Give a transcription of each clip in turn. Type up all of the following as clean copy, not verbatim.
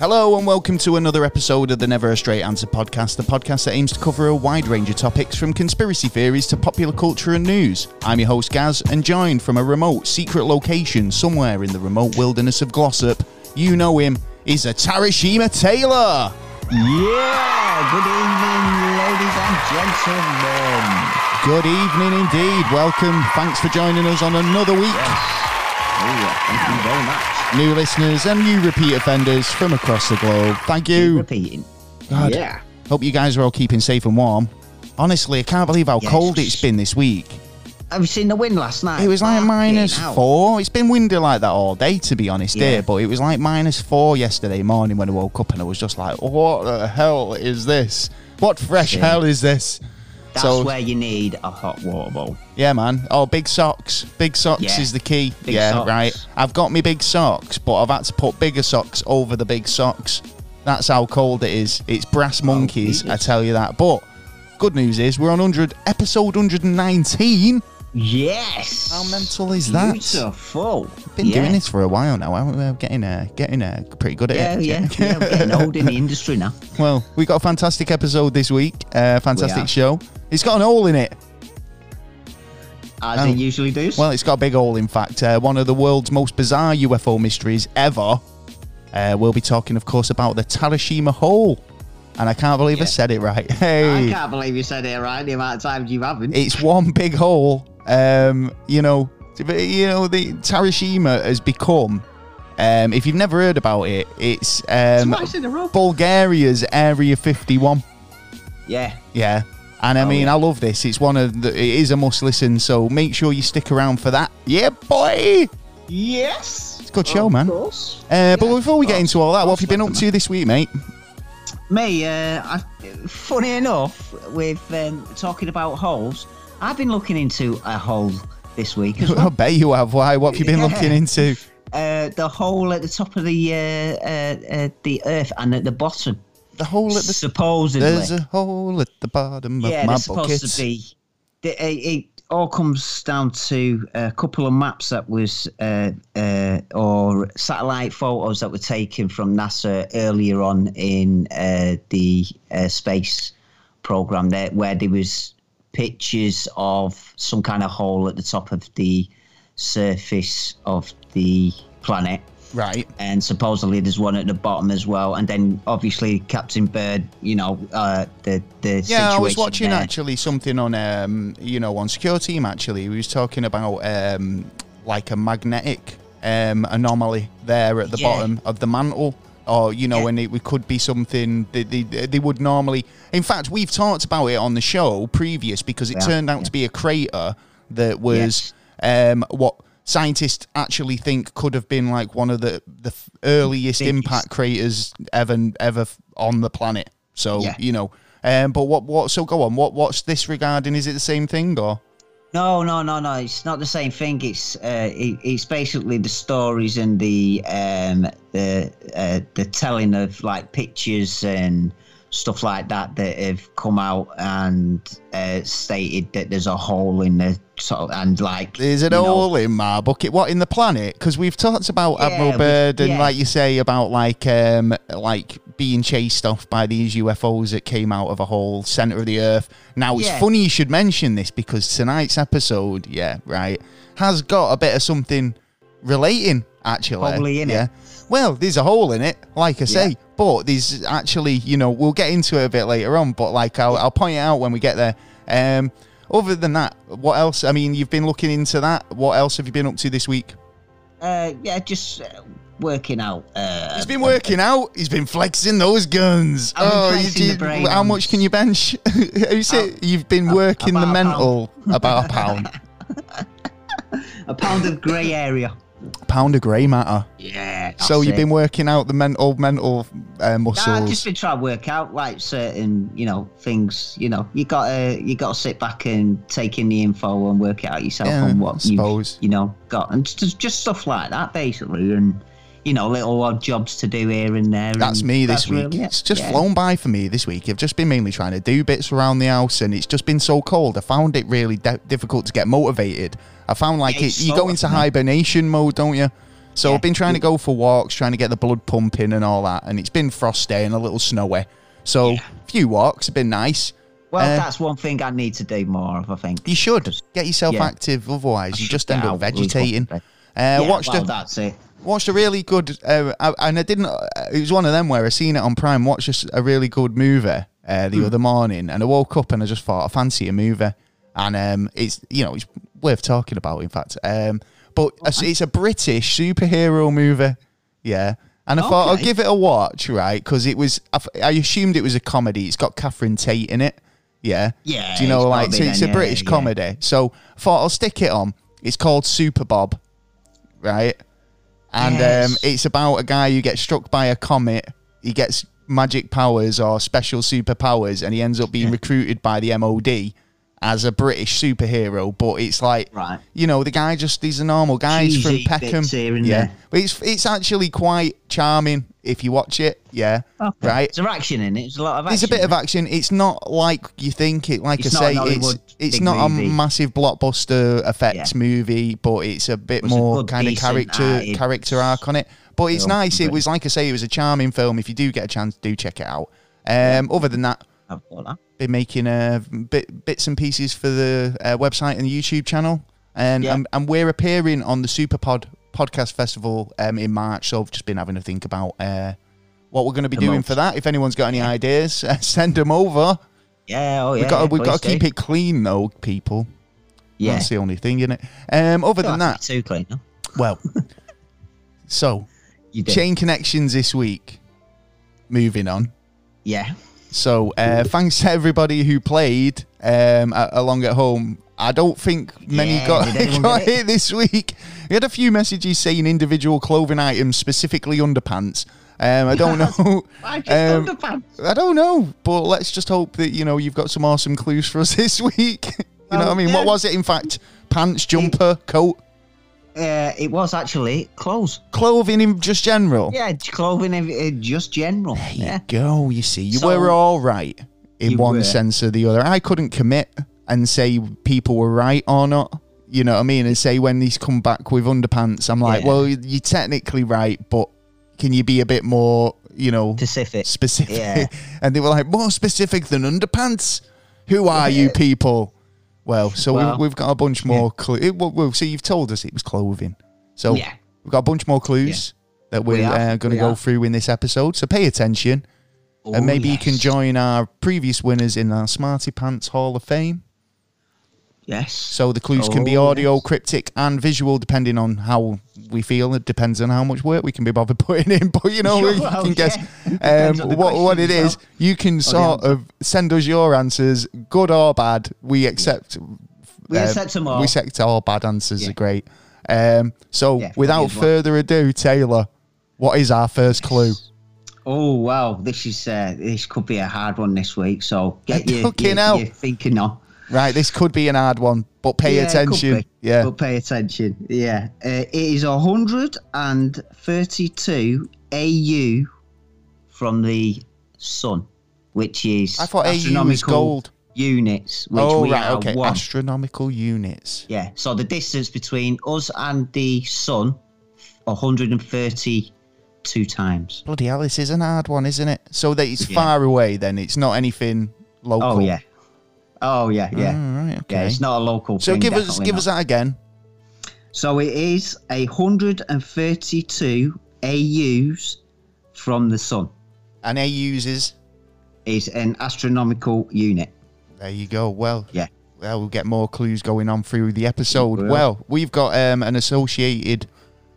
Hello and welcome to another episode of the Never A Straight Answer podcast, the podcast that aims to cover a wide range of topics from conspiracy theories to popular culture and news. I'm your host Gaz, and joined from a remote secret location somewhere in the remote wilderness of Glossop, you know him, is Atarashima Taylor. Yeah, good evening ladies and gentlemen. Good evening indeed, welcome, thanks for joining us on another week. Yes. Oh, thank you very much. New listeners and new repeat offenders from across the globe. Thank you. Repeating. God. Yeah. Hope you guys are all keeping safe and warm. Honestly, I can't believe how cold it's been this week. Have you seen the wind last night? It was like -4. It's been windy like that all day, to be honest, dear. But it was like -4 yesterday morning when I woke up, and I was just like, what the hell is this? What fresh hell is this? That's where you need a hot water bowl. Yeah, man. Oh, big socks. Big socks is the key. Big socks. Right. I've got me big socks, but I've had to put bigger socks over the big socks. That's how cold it is. It's brass monkeys, I tell you that. But good news is we're on episode 119. Yes. How mental is that? Beautiful. I've been doing this for a while now, haven't we? I'm getting pretty good at it. Yeah, we're getting old in the industry now. Well, we got a fantastic episode this week. Fantastic show. It's got an hole in it. As it usually does. Well, it's got a big hole, in fact. One of the world's most bizarre UFO mysteries ever. We'll be talking, of course, about the Tarashima Hole. And I can't believe I said it right. Hey, I can't believe you said it right, the amount of times you haven't. It's one big hole. The Tarashima has become... if you've never heard about it, it's Bulgaria's Area 51. Yeah. Yeah. And I mean, I love this. It is a must listen, so make sure you stick around for that. Yeah, boy. Yes. It's a good show, man. Of course. But before we get into all that, what have you been up to this week, mate? Me, funny enough, with talking about holes, I've been looking into a hole this week as well. I bet you have. Why? What have you been looking into? The hole at the top of the earth and at the bottom. The hole at the... Supposedly. There's a hole at the bottom of my bucket. It all comes down to a couple of maps that was... or satellite photos that were taken from NASA earlier on in the space program there, where there was pictures of some kind of hole at the top of the surface of the planet. Right. And supposedly there's one at the bottom as well. And then obviously Captain Bird, the situation. Yeah, I was watching actually something on, on Secure Team actually. We was talking about like a magnetic anomaly there at the bottom of the mantle. Or, and it could be something that they would normally... In fact, we've talked about it on the show previous because it turned out to be a crater that was what... scientists actually think could have been like one of the earliest impact craters ever on the planet. So but what? So go on. What's this regarding? Is it the same thing or? No. It's not the same thing. It's basically the stories and the telling of like pictures and stuff like that have come out and stated that there's a hole in the there's an hole in my bucket. What, in the planet? Because we've talked about Admiral Byrd and like you say about like being chased off by these UFOs that came out of a hole, center of the earth. Now it's funny you should mention this because tonight's episode, has got a bit of something relating actually. Probably in it. Well, there's a hole in it, like I say, but there's actually, we'll get into it a bit later on, but like I'll point it out when we get there. Other than that, what else? I mean, you've been looking into that. What else have you been up to this week? Just working out. He's been working out. He's been flexing those guns. How much can you bench? You've been working the mental about a pound. A pound of grey area. Pound of grey matter. Yeah. So you've been working out the mental muscles. No, I've just been trying to work out like certain, things. You gotta sit back and take in the info and work it out yourself on what you've got, and just stuff like that basically, and little odd jobs to do here and there. That's me this week. Really, it's just flown by for me this week. I've just been mainly trying to do bits around the house, and it's just been so cold. I found it really difficult to get motivated. I found you go into hibernation mode, don't you? So I've been trying to go for walks, trying to get the blood pumping and all that. And it's been frosty and a little snowy. So a few walks have been nice. Well, that's one thing I need to do more of, I think. You should. Get yourself active. Otherwise, you just end up vegetating. Watched a really good... it was one of them where I seen it on Prime. Watched a really good movie the other morning. And I woke up and I just thought, I fancy a movie. And it's worth talking about, in fact. But it's a British superhero movie. Yeah. And I thought, I'll give it a watch, right? Because it was... I assumed it was a comedy. It's got Catherine Tate in it. Yeah. Yeah. Do you know, it's a British comedy. Yeah. So I thought, I'll stick it on. It's called Super Bob, right? And it's about a guy who gets struck by a comet. He gets magic powers or special superpowers, and he ends up being recruited by the MOD as a British superhero. But it's like, the guy he's a normal guy. He's from Peckham. But it's actually quite charming if you watch it. Yeah. Okay. Right. There's action in it. There's a lot of action. There's a bit of action. It's not like you think it. Like it's not movie. A massive blockbuster effects movie, but it's a bit more kind of character arc on it. But it's nice. It was, like I say, it was a charming film. If you do get a chance, do check it out. Other than that, I've got that. Been making bits and pieces for the website and the YouTube channel, and we're appearing on the Superpod Podcast Festival in March. So I've just been having to think about what we're going to be doing for that. If anyone's got any ideas, send them over. We've got to keep it clean though, people. Yeah, that's the only thing, isn't it? Other than that, too clean. No? Well, so Chain Connections this week. Moving on. Yeah. So, thanks to everybody who played along at home. I don't think many got it this week. We had a few messages saying individual clothing items, specifically underpants. I don't know. Why just underpants? I don't know, but let's just hope that, you've got some awesome clues for us this week. You know what I mean? What was it, in fact? Pants, jumper, coat? It was actually clothes. Clothing in just general? Yeah, clothing in just general. There you go, you see. You were all right in one sense or the other. I couldn't commit and say people were right or not. You know what I mean? And say when these come back with underpants, I'm like, well, you're technically right, but can you be a bit more, specific? Specific. Yeah. And they were like, more specific than underpants? Who are you people? Well, so we've got a bunch more clues. So you've told us it was clothing. So we've got a bunch more clues that we're going to go through in this episode. So pay attention. Oh, and maybe you can join our previous winners in our Smarty Pants Hall of Fame. Yes. So the clues can be audio, cryptic, and visual, depending on how we feel. It depends on how much work we can be bothered putting in. But, you can guess what it is. You can sort of send us your answers, good or bad. We accept... We accept them all. We accept all bad answers are great. Without further ado, Taylor, what is our first clue? Oh, wow. This could be a hard one this week. So get your thinking on. Right, this could be an hard one, but pay attention. But pay attention. Yeah, it is 132 AU from the sun, which is astronomical AU is gold units. Which astronomical units. Yeah, so the distance between us and the sun, 132 times. Bloody hell, this is an hard one, isn't it? So that it's far away. Then it's not anything local. Oh yeah. Oh, yeah. Oh, right, okay. Yeah, it's not a local thing. So give us that again. So it is 132 AUs from the sun. And AUs is an astronomical unit. There you go. Well, we'll get more clues going on through the episode. Well, we've got an associated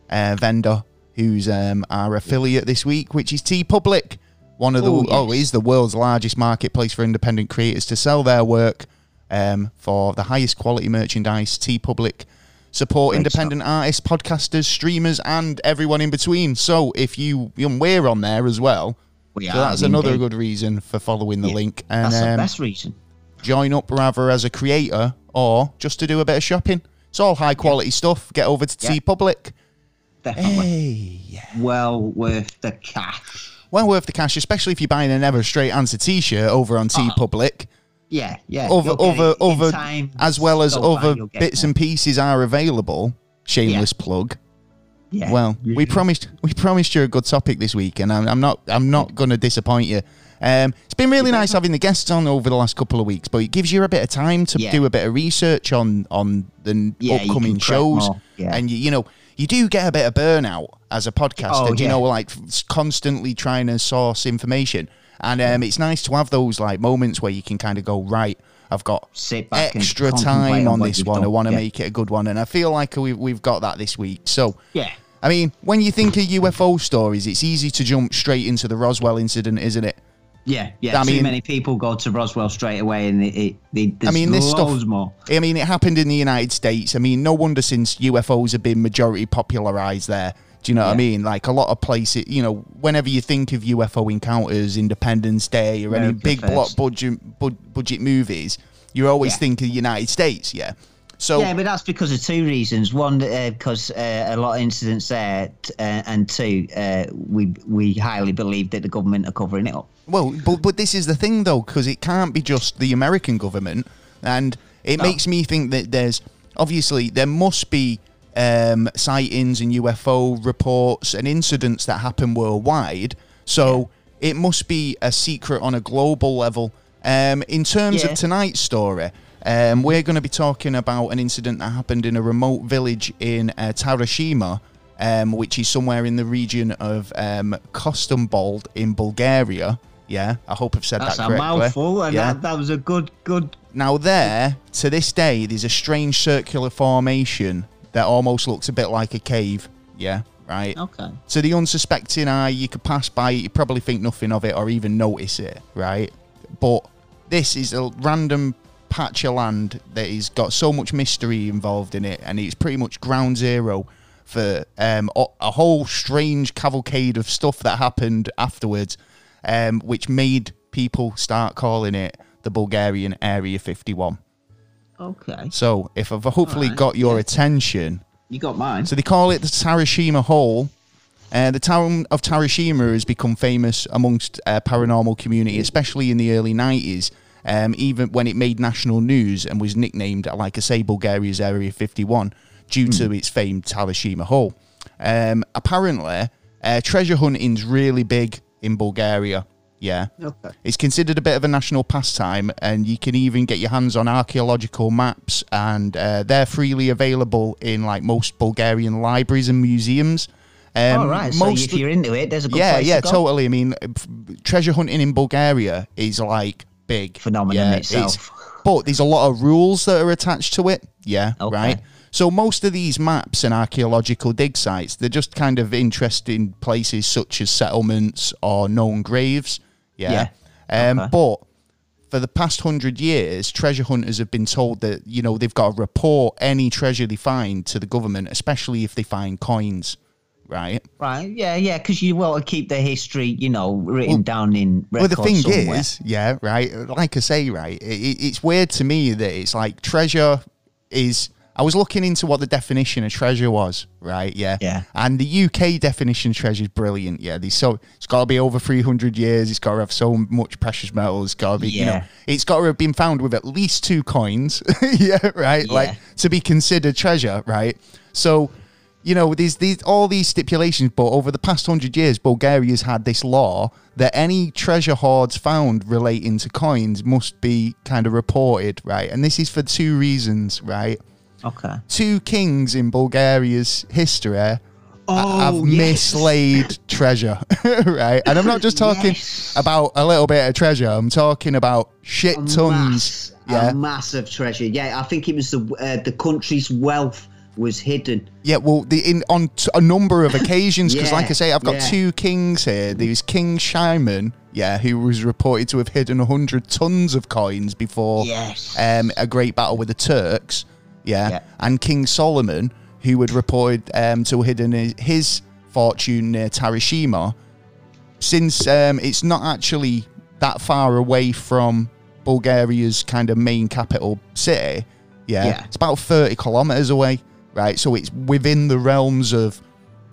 vendor who's our affiliate this week, which is TeePublic. One of the is the world's largest marketplace for independent creators to sell their work for the highest quality merchandise. TeePublic support independent artists, podcasters, streamers, and everyone in between. So if we're on there as well, that's another good reason for following the link. And that's the best reason. Join up rather as a creator or just to do a bit of shopping. It's all high quality stuff. Get over to TeePublic. Definitely. Hey, well worth the cash. Well worth the cash, especially if you're buying a Never A Straight Answer T-shirt over on TeePublic. Yeah. Other, as well as other bits and pieces are available. Shameless plug. Yeah. Well, yeah. we promised you a good topic this week, and I'm not going to disappoint you. It's been really nice having the guests on over the last couple of weeks, but it gives you a bit of time to do a bit of research on the upcoming shows. Yeah. And, you know, you do get a bit of burnout as a podcaster, you know, like constantly trying to source information. And it's nice to have those like moments where you can kind of go, right, I've got extra time on this one. I want to make it a good one. And I feel like we've got that this week. So, yeah. I mean, when you think of UFO stories, it's easy to jump straight into the Roswell incident, isn't it? Yeah. I mean, too many people go to Roswell straight away, and there's loads stuff, more. I mean, it happened in the United States. I mean, no wonder since UFOs have been majority popularized there. Do you know what I mean? Like a lot of places, you know, whenever you think of UFO encounters, Independence Day, or America any big block budget movies, you always think of the United States. Yeah. So, yeah, but that's because of two reasons. One, because a lot of incidents there, and two, we highly believe that the government are covering it up. Well, but this is the thing, though, because it can't be just the American government, and it makes me think that there must be sightings and UFO reports and incidents that happen worldwide, so it must be a secret on a global level. In terms of tonight's story... we're going to be talking about an incident that happened in a remote village in Tarashima, which is somewhere in the region of Kostanbol in Bulgaria. Yeah, I hope I've said that correctly. That's a mouthful, and that was a good... Now there, to this day, there's a strange circular formation that almost looks a bit like a cave. Yeah, right? Okay. So the unsuspecting eye, you could pass by it, you probably think nothing of it or even notice it, right? But this is a random... patch of land that has got so much mystery involved in it, and it's pretty much ground zero for a whole strange cavalcade of stuff that happened afterwards, which made people start calling it the Bulgarian Area 51. Okay. So if I've hopefully got your attention... You got mine. So they call it the Tarashima Hole. The town of Tarashima has become famous amongst paranormal community, especially in the early 90s. Even when it made national news and was nicknamed, like I say, Bulgaria's Area 51 due to its famed Tarashima Hole. Apparently, treasure hunting's really big in Bulgaria. Yeah. Okay. It's considered a bit of a national pastime, and you can even get your hands on archaeological maps, and they're freely available in like most Bulgarian libraries and museums. All right, so if you're into it, there's a good place to go. Yeah, totally. I mean, treasure hunting in Bulgaria is like... big phenomenon in itself, but there's a lot of rules that are attached to it. Right, so most of these maps and archaeological dig sites, they're just kind of interesting places such as settlements or known graves. But for the past 100 years, treasure hunters have been told that, you know, they've got to report any treasure they find to the government, especially if they find coins. Right. Yeah, because you want to keep the history, you know, written down in records. Well, the thing somewhere. Is, like I say, it's weird to me that it's like treasure is... I was looking into what the definition of treasure was, right? Yeah. And the UK definition of treasure is brilliant, it's got to be over 300 years, it's got to have so much precious metal, it's got to be, you know... It's got to have been found with at least 2 coins, like, to be considered treasure, right? So... You know, there's all these stipulations, but over the past 100 years, Bulgaria's had this law that any treasure hoards found relating to coins must be kind of reported, right? And this is for 2 reasons, right? Okay. 2 kings in Bulgaria's history have mislaid treasure, right? And I'm not just talking about a little bit of treasure. I'm talking about shit tons. A massive treasure. Yeah, I think it was the country's wealth was hidden. Yeah, well, on a number of occasions, because like I say, I've got 2 kings here. There's King Shimon, who was reported to have hidden 100 tons of coins before a great battle with the Turks, and King Solomon, who had reported to have hidden his fortune near Tarashima, since it's not actually that far away from Bulgaria's kind of main capital city. Yeah, it's about 30 kilometres away. Right, so it's within the realms of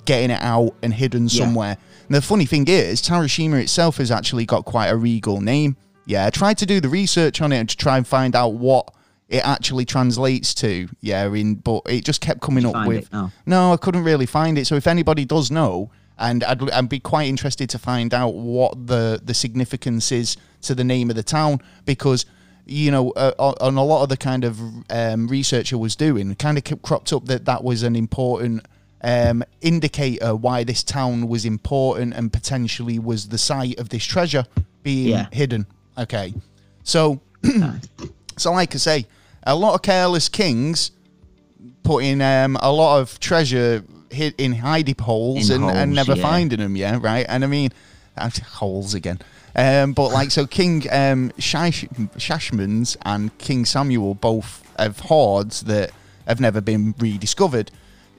getting it out and hidden somewhere. And the funny thing is, Tarashima itself has actually got quite a regal name. Yeah, I tried to do the research on it and to try and find out what it actually translates to, but it just kept coming up with... No, I couldn't really find it. So if anybody does know, and I'd be quite interested to find out what the significance is to the name of the town, because... you know, on a lot of the kind of research I was doing, kind of kept cropped up that was an important indicator why this town was important and potentially was the site of this treasure being hidden. Okay. So, so like I say, a lot of careless kings putting a lot of treasure in hidey holes and never finding them, right? And I mean, holes again. But like, so King Shashmans and King Samuel both have hoards that have never been rediscovered.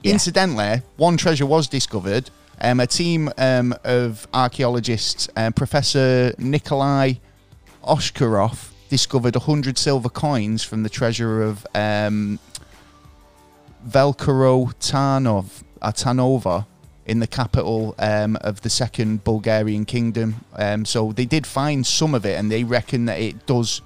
Yeah. Incidentally, one treasure was discovered. A team of archaeologists, Professor Nikolai Oshkarov, discovered 100 silver coins from the treasure of Velkoro Tarnova. In the capital of the Second Bulgarian Kingdom. So they did find some of it, and they reckon that it does...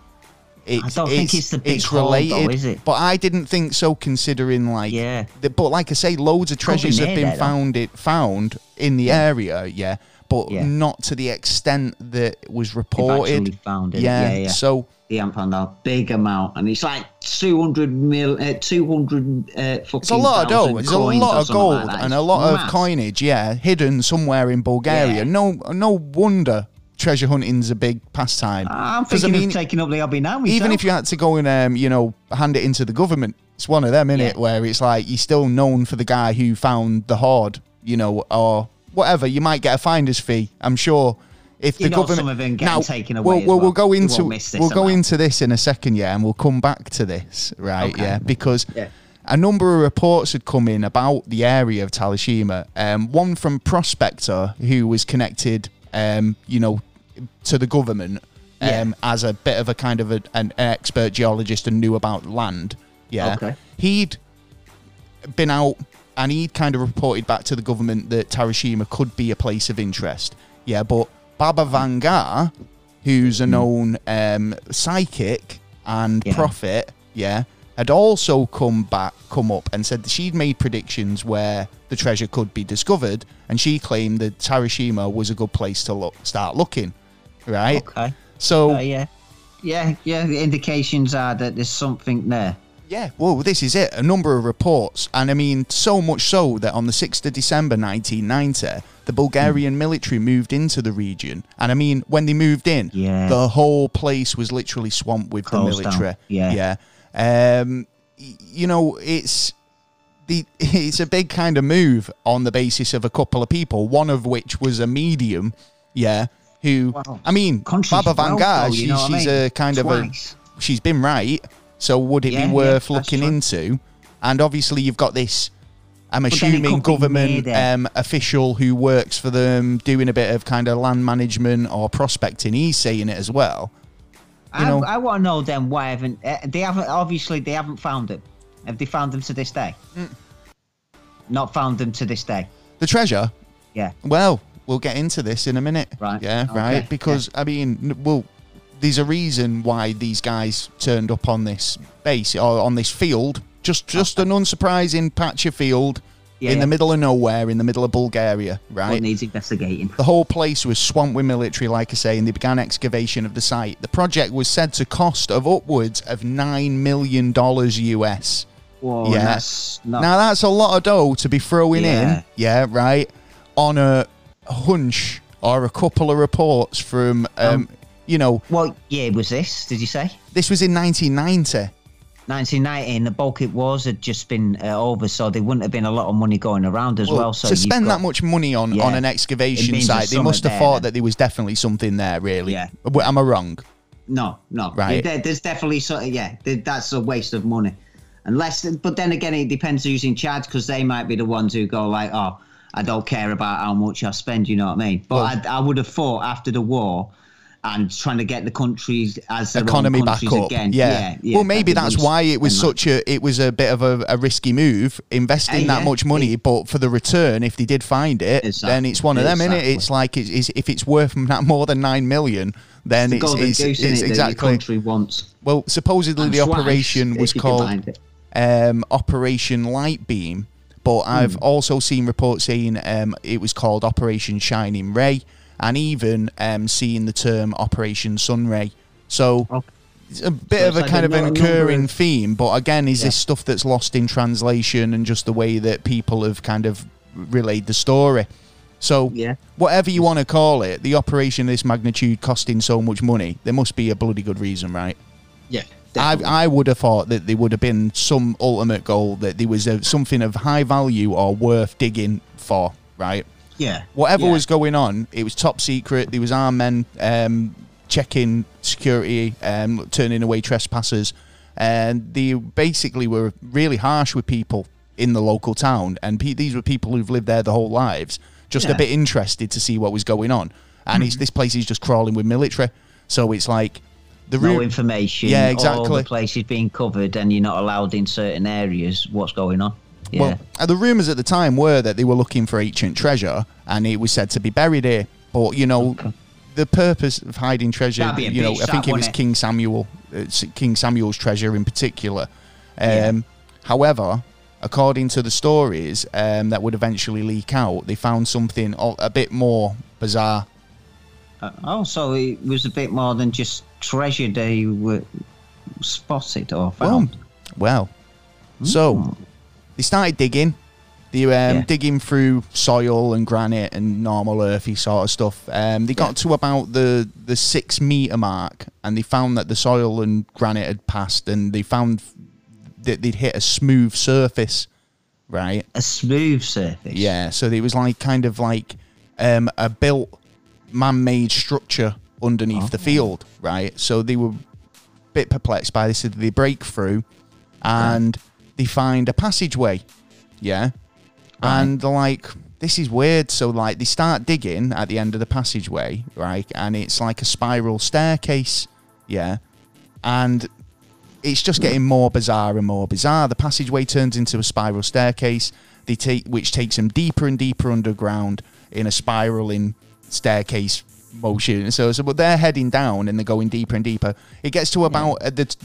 I don't think it's the big related, though, is it? But I didn't think so, considering, like... Yeah. But like I say, loads of treasures have been found in the area, but not to the extent that it was reported. They've actually found it, so... They haven't found a big amount, and it's like 200 fucking... It's a lot of dough. It's a lot of gold and a lot of coinage, hidden somewhere in Bulgaria. No wonder treasure hunting's a big pastime. I'm thinking of taking up the hobby now myself. Even if you had to go and, hand it into the government, it's one of them, innit, where it's like you're still known for the guy who found the hoard, or whatever. You might get a finder's fee, I'm sure. If the government, some of them getting taken away. We'll go into this in a second, and we'll come back to this, right? Okay. Because a number of reports had come in about the area of Tarashima. One from Prospector, who was connected, to the government as a bit of a kind of an expert geologist and knew about land. He'd been out and he'd kind of reported back to the government that Tarashima could be a place of interest. But Baba Vanga, who's a known psychic and prophet, had also come up and said that she'd made predictions where the treasure could be discovered, and she claimed that Tarashima was a good place to start looking, right? Okay. So the indications are that there's something there. Yeah, well, this is it. A number of reports, and I mean, so much so that on the 6th of December 1990, the Bulgarian military moved into the region. And I mean, when they moved in, the whole place was literally swamped with the military. Down. It's a big kind of move on the basis of a couple of people, one of which was a medium, who, I mean, Baba Vanga, she's a kind of a... She's been right... So would it be worth looking into? And obviously you've got this, I'm assuming, government official who works for them doing a bit of kind of land management or prospecting. He's saying it as well. I want to know then why they haven't found them. Have they found them to this day? Not found them to this day. The treasure? Yeah. Well, we'll get into this in a minute. Right. Yeah, okay. Right. Because, I mean, there's a reason why these guys turned up on this base, or on this field, just an unsurprising patch of field in the middle of nowhere, in the middle of Bulgaria, right? What needs investigating? The whole place was swamped with military, like I say, and they began excavation of the site. The project was said to cost of upwards of $9 million US. Whoa, yes. Yeah. Now, that's a lot of dough to be throwing in, right, on a hunch or a couple of reports from... What year was this, did you say? This was in 1990. 1990, and the Baltic Wars had just been over, so there wouldn't have been a lot of money going around as well. So to spend that much money on an excavation site, they must have thought that there was definitely something there, really. Yeah. Am I wrong? No. Right. There's definitely something, that's a waste of money. But then again, it depends who's in charge, because they might be the ones who go like, oh, I don't care about how much I spend, you know what I mean? But I would have thought after the war... and trying to get the countries as their economy back up again. Yeah, well, maybe that's why it was such a, it was a bit of a risky move, investing that much money, but for the return, if they did find it, then it's one of them, isn't it? It's like, it's, if it's worth more than 9 million, then it's exactly the country wants. Well, supposedly the operation was called Operation Lightbeam, but I've also seen reports saying it was called Operation Shining Ray, and even seeing the term Operation Sunray. So it's a bit of a kind of recurring theme, but again, is this stuff that's lost in translation and just the way that people have kind of relayed the story? So whatever you want to call it, the operation of this magnitude costing so much money, there must be a bloody good reason, right? Yeah. I would have thought that there would have been some ultimate goal, that there was something of high value or worth digging for, right? Yeah. Whatever was going on, it was top secret. There was armed men checking security, turning away trespassers. And they basically were really harsh with people in the local town. And these were people who've lived there their whole lives, just a bit interested to see what was going on. And it's, this place is just crawling with military. So it's like... no information. Yeah, exactly. All the place is being covered and you're not allowed in certain areas. What's going on? Yeah. Well, the rumours at the time were that they were looking for ancient treasure and it was said to be buried here. But, you know, the purpose of hiding treasure, you know, I think it was King Samuel, King Samuel's treasure in particular. However, according to the stories that would eventually leak out, they found something a bit more bizarre. So it was a bit more than just treasure they were spotted or found. So they started digging. They were digging through soil and granite and normal earthy sort of stuff. They got to about the 6 meter mark, and they found that the soil and granite had passed, and they found that they'd hit a smooth surface, right? A smooth surface? Yeah, so it was like kind of like a built man-made structure underneath the field, right? So they were a bit perplexed by this. They break through and... they find a passageway, and they're like, this is weird. So, like, they start digging at the end of the passageway, right, and it's like a spiral staircase, and it's just getting more bizarre and more bizarre. The passageway turns into a spiral staircase, which takes them deeper and deeper underground in a spiraling staircase motion. So but they're heading down and they're going deeper and deeper. It gets to about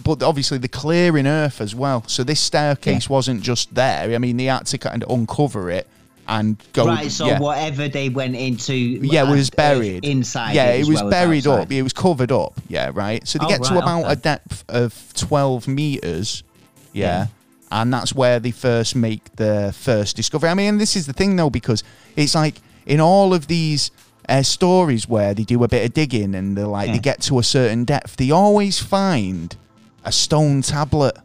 but obviously the clearing earth as well. So this staircase wasn't just there. I mean, they had to kind of uncover it and go so whatever they went into it was buried inside. It was buried up. It was covered up. So they get to about a depth of 12 meters. And that's where they first make the first discovery. I mean, this is the thing though, because it's like in all of these stories where they do a bit of digging and they're like, they get to a certain depth, they always find a stone tablet.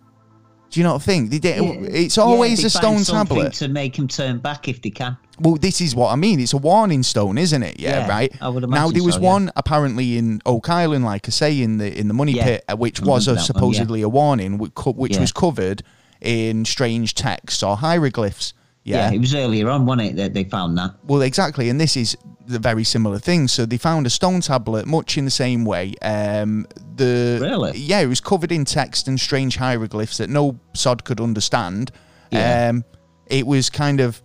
Do you not think they did? It's always a stone tablet to make them turn back if they can. Well, this is what I mean. It's a warning stone, isn't it? I would imagine. Now there was one apparently in Oak Island, like I say, in the money pit, which was supposedly a warning, which was covered in strange texts or hieroglyphs. It was earlier on, wasn't it, that they found that? Well, exactly, and this is the very similar thing. So they found a stone tablet much in the same way. It was covered in text and strange hieroglyphs that no sod could understand. It was kind of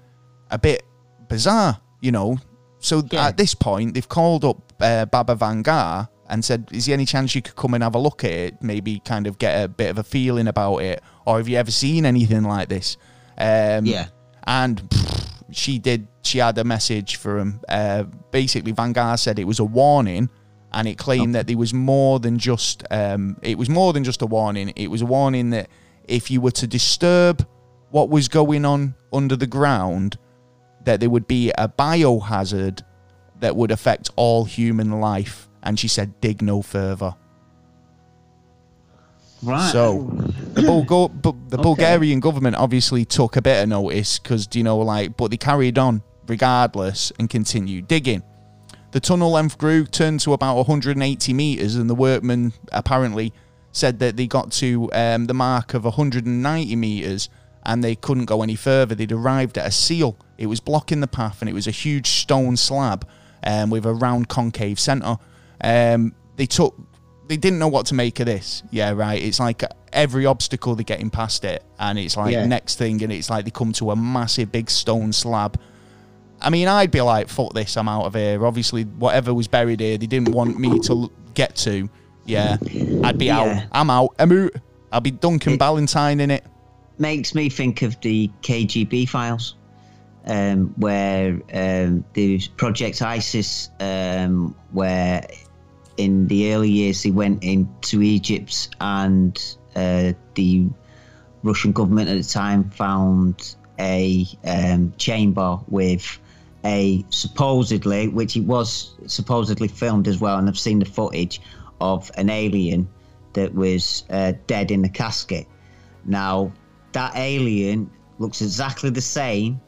a bit bizarre, you know. So at this point, they've called up Baba Vanga and said, is there any chance you could come and have a look at it, maybe kind of get a bit of a feeling about it, or have you ever seen anything like this? And she did. She had a message for him. Basically, Vanguard said it was a warning, and it claimed that there was more than just. It was more than just a warning. It was a warning that if you were to disturb what was going on under the ground, that there would be a biohazard that would affect all human life. And she said, "Dig no further." Right. So the Bulgarian government obviously took a bit of notice because, you know, like, but they carried on regardless and continued digging. The tunnel length grew, turned to about 180 meters, and the workmen apparently said that they got to the mark of 190 meters and they couldn't go any further. They'd arrived at a seal. It was blocking the path, and it was a huge stone slab with a round concave center. they didn't know what to make of this. Yeah, right. It's like every obstacle they're getting past it, and it's like next thing, and it's like they come to a massive big stone slab. I mean, I'd be like, fuck this, I'm out of here. Obviously, whatever was buried here, they didn't want me to get to. Yeah, I'd be out. I'm out. I'm out. I'll be Duncan Ballantyne in it. Makes me think of the KGB files, where there's Project ISIS, where in the early years they went into Egypt, and the Russian government at the time found a chamber with a supposedly, which it was supposedly filmed as well, and I've seen the footage of an alien that was dead in the casket. Now, that alien looks exactly the same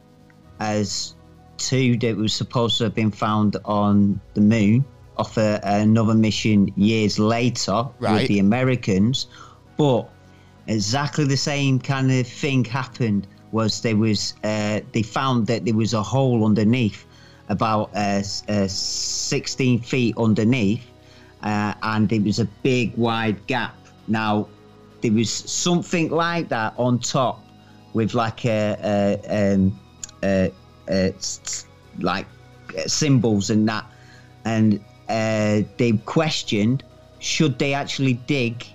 as two that were supposed to have been found on the moon off another mission years later with the Americans, but exactly the same kind of thing happened. Was there was they found that there was a hole underneath, about 16 feet underneath, and it was a big wide gap. Now, there was something like that on top, with like like symbols and that, and they questioned, should they actually dig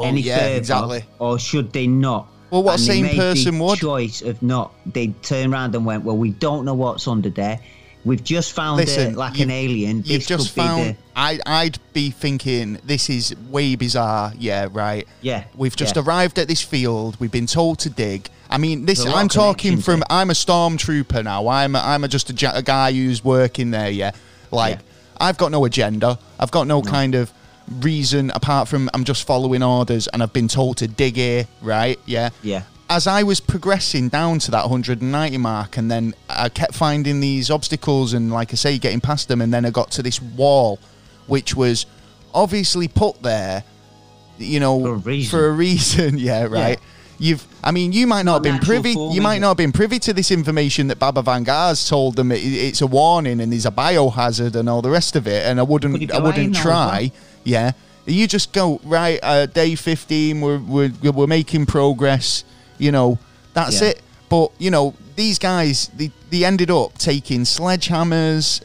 any further, or should they not? Well, what same person would? Choice of not. They turned around and went, well, we don't know what's under there. We've just found like an alien. You've just found. I'd be thinking this is way bizarre. Yeah, right. Yeah. We've just arrived at this field. We've been told to dig. I mean, this. I'm talking from. I'm a stormtrooper now. I'm just a guy who's working there. Yeah. Like, I've got no agenda. I've got no kind of reason apart from I'm just following orders, and I've been told to dig here. Right. Yeah. Yeah. As I was progressing down to that 190 mark, and then I kept finding these obstacles and, like I say, getting past them, and then I got to this wall, which was obviously put there, you know, for a reason. Yeah, right. Yeah. I mean, you might not have been privy. You might not have been privy to this information that Baba Vanga's told them. It's a warning, and there's a biohazard, and all the rest of it. And I wouldn't try. Yeah, you just go right. Day 15, we're making progress. You know, that's it. But, you know, these guys, they ended up taking sledgehammers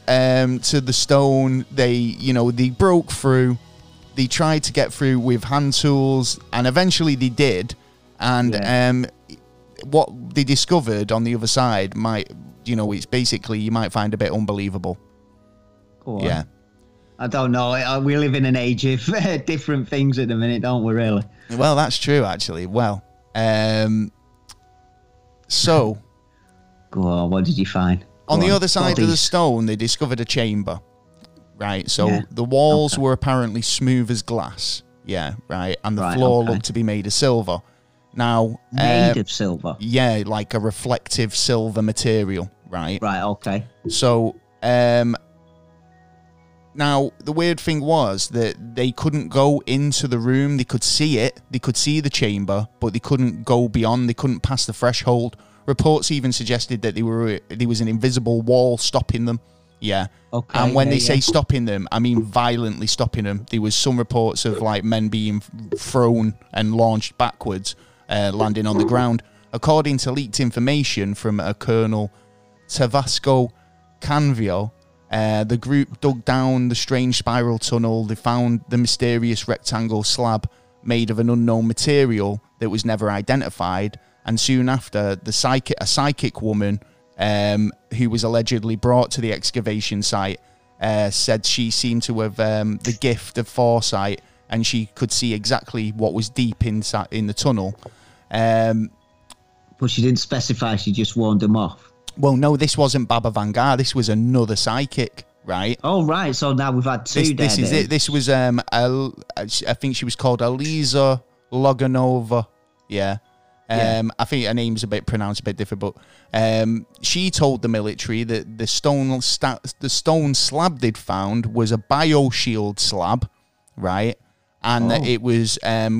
to the stone. They, you know, they broke through. They tried to get through with hand tools, and eventually they did. And what they discovered on the other side might, you know, it's basically, you might find a bit unbelievable. Go on. Yeah. I don't know. We live in an age of different things at the minute, don't we, really? Well, that's true, actually. Well. So, go on, what did you find? On the other side of the stone, they discovered a chamber, right? So the walls were apparently smooth as glass, and the floor looked to be made of silver. Now, made of silver, like a reflective silver material, right? Right, okay. So, now, the weird thing was that they couldn't go into the room. They could see it. They could see the chamber, but they couldn't go beyond. They couldn't pass the threshold. Reports even suggested that there was an invisible wall stopping them. Yeah. Okay. And when they say stopping them, I mean violently stopping them. There was some reports of, like, men being thrown and launched backwards, landing on the ground. According to leaked information from Colonel Tavasco Canvio, the group dug down the strange spiral tunnel. They found the mysterious rectangle slab made of an unknown material that was never identified. And soon after, a psychic woman who was allegedly brought to the excavation site said she seemed to have the gift of foresight, and she could see exactly what was deep inside in the tunnel. But she didn't specify. She just warned them off. Well, no, this wasn't Baba Vanga. This was another psychic, right? Oh, right. So now we've had two. This is it. This was, I think she was called Eliza Loganova. Yeah. I think her name's pronounced a bit different, but she told the military that the stone slab they'd found was a bioshield slab, right? And that it was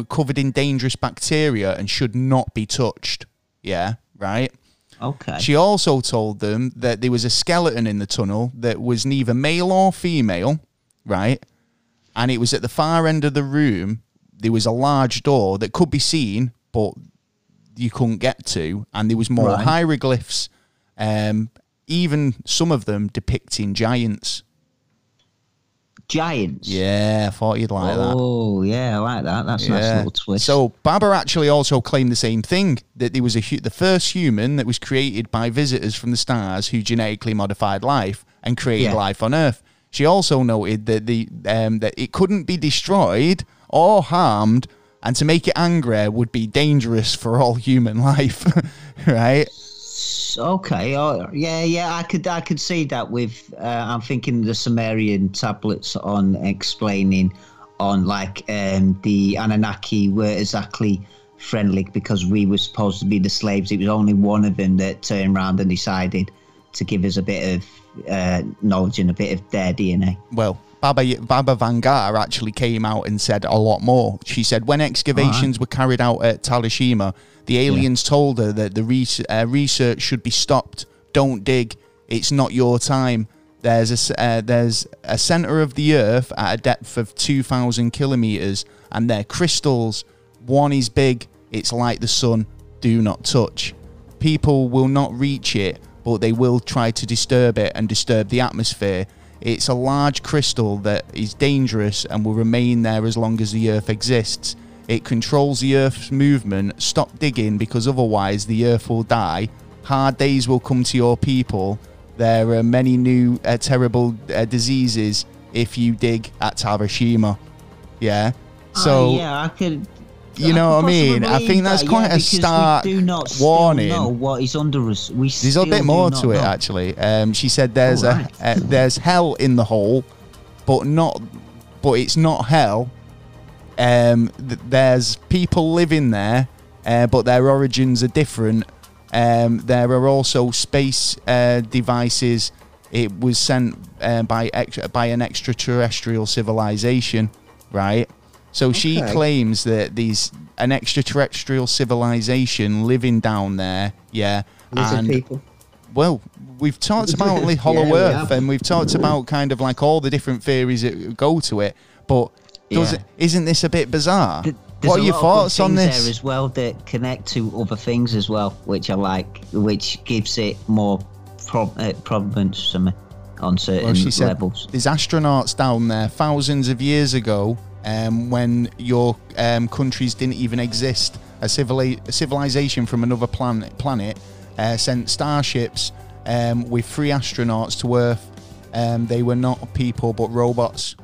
covered in dangerous bacteria and should not be touched. Yeah, right. Okay. She also told them that there was a skeleton in the tunnel that was neither male or female, right? and it was at the far end of the room. There was a large door that could be seen, but you couldn't get to, and there was more hieroglyphs, even some of them depicting giants. Giants? Yeah, I thought you'd like that. Oh, yeah, I like that. That's a nice little twist. So Baba actually also claimed the same thing, that there was the first human that was created by visitors from the stars who genetically modified life and created life on Earth. She also noted that that it couldn't be destroyed or harmed, and to make it angry would be dangerous for all human life, right? Okay, I could see that with, I'm thinking the Sumerian tablets on explaining on like the Anunnaki were exactly friendly because we were supposed to be the slaves. It was only one of them that turned around and decided to give us a bit of knowledge and a bit of their DNA. Well, Baba Vanga actually came out and said a lot more. She said when excavations were carried out at Tarashima, the aliens told her that the research should be stopped. Don't dig. It's not your time. There's a center of the earth at a depth of 2,000 kilometers, and they're crystals. One is big. It's like the sun. Do not touch. People will not reach it, but they will try to disturb it and disturb the atmosphere. It's a large crystal that is dangerous and will remain there as long as the Earth exists. It controls the Earth's movement. Stop digging, because otherwise the Earth will die. Hard days will come to your people. There are many new terrible diseases if you dig at Tarashima. Yeah? So, You know what I mean? I think that's quite a stark warning. We do not know what is under us. There's a bit more to it, actually. She said there's there's hell in the hole, but it's not hell. There's people living there, but their origins are different. There are also space devices. It was sent by an extraterrestrial civilization, right? So she claims that an extraterrestrial civilization living down there, Lizard people. Well, we've talked about Hollow Earth, and we've talked about kind of like all the different theories that go to it, but isn't this a bit bizarre? What are your thoughts on this? There as well that connect to other things as well, which I like, which gives it more prominence to me on certain levels. Said, there's astronauts down there thousands of years ago, when your countries didn't even exist. A civilization from another planet sent starships with 3 astronauts to Earth. They were not people, but robots.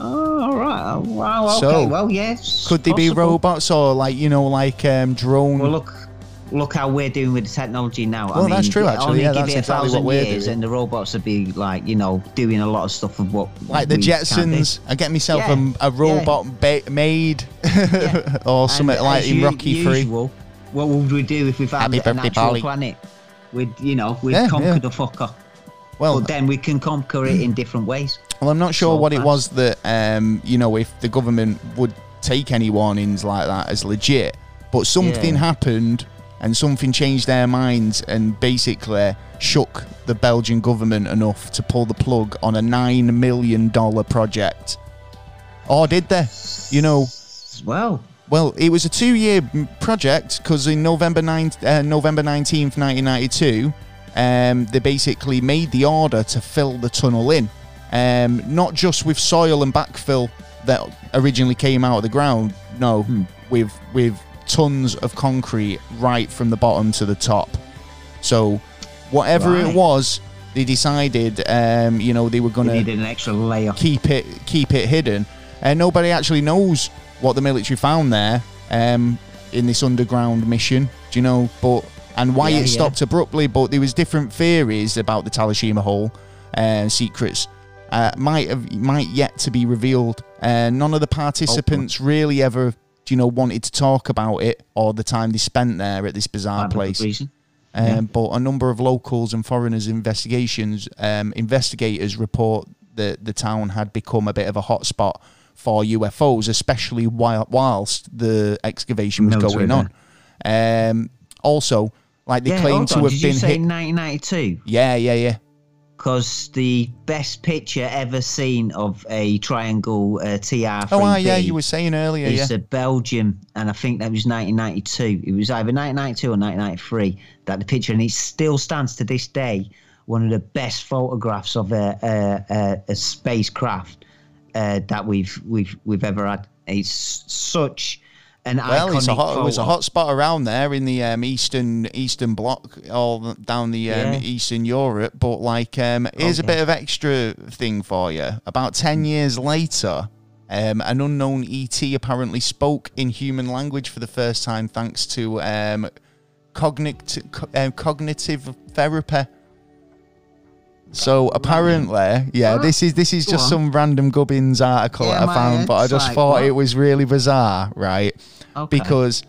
Oh, all right. Wow, okay. So, well, yes. Could they be robots or, drone? Well, look how we're doing with the technology now. Well, I mean, that's true, actually. Yeah, that's exactly what we're doing. And the robots would be, doing a lot of stuff of what... Like the Jetsons. I get myself a robot made or something in Rocky 3. What would we do if we found a natural planet? We'd conquer the fucker. Well, but then we can conquer it in different ways. Well, I'm not sure what it was that, if the government would take any warnings like that as legit. But something happened... And something changed their minds and basically shook the Belgian government enough to pull the plug on a $9 million project. Or did they? Wow. Well, it was a 2-year project because in November 19th, 1992, they basically made the order to fill the tunnel in. Not just with soil and backfill that originally came out of the ground. No, with tons of concrete right from the bottom to the top. So whatever it was, they decided they were going to an extra layer, keep it hidden, and nobody actually knows what the military found there in this underground mission, and why it stopped abruptly. But there was different theories about the Tarashima Hole, secrets might yet to be revealed. None of the participants really ever wanted to talk about it or the time they spent there at this bizarre place. But a number of locals and foreigners investigators report that the town had become a bit of a hotspot for UFOs, especially whilst the excavation was going on. Also, they claim to have been hit. 1992? Yeah. because the best picture ever seen of a triangle TR3B. Oh, yeah, you were saying earlier. It's a Belgium, and I think that was 1992. It was either 1992 or 1993 that the picture, and it still stands to this day, one of the best photographs of a spacecraft that we've ever had. It's such an iconic photo. It was a hot spot around there in the Eastern Bloc, all down the Eastern Europe. But like, here's a bit of extra thing for you. About 10 years later, an unknown ET apparently spoke in human language for the first time, thanks to cognitive therapy. So apparently, this is just some random Gubbins article that I found, but I just thought it was really bizarre, right? Okay. Because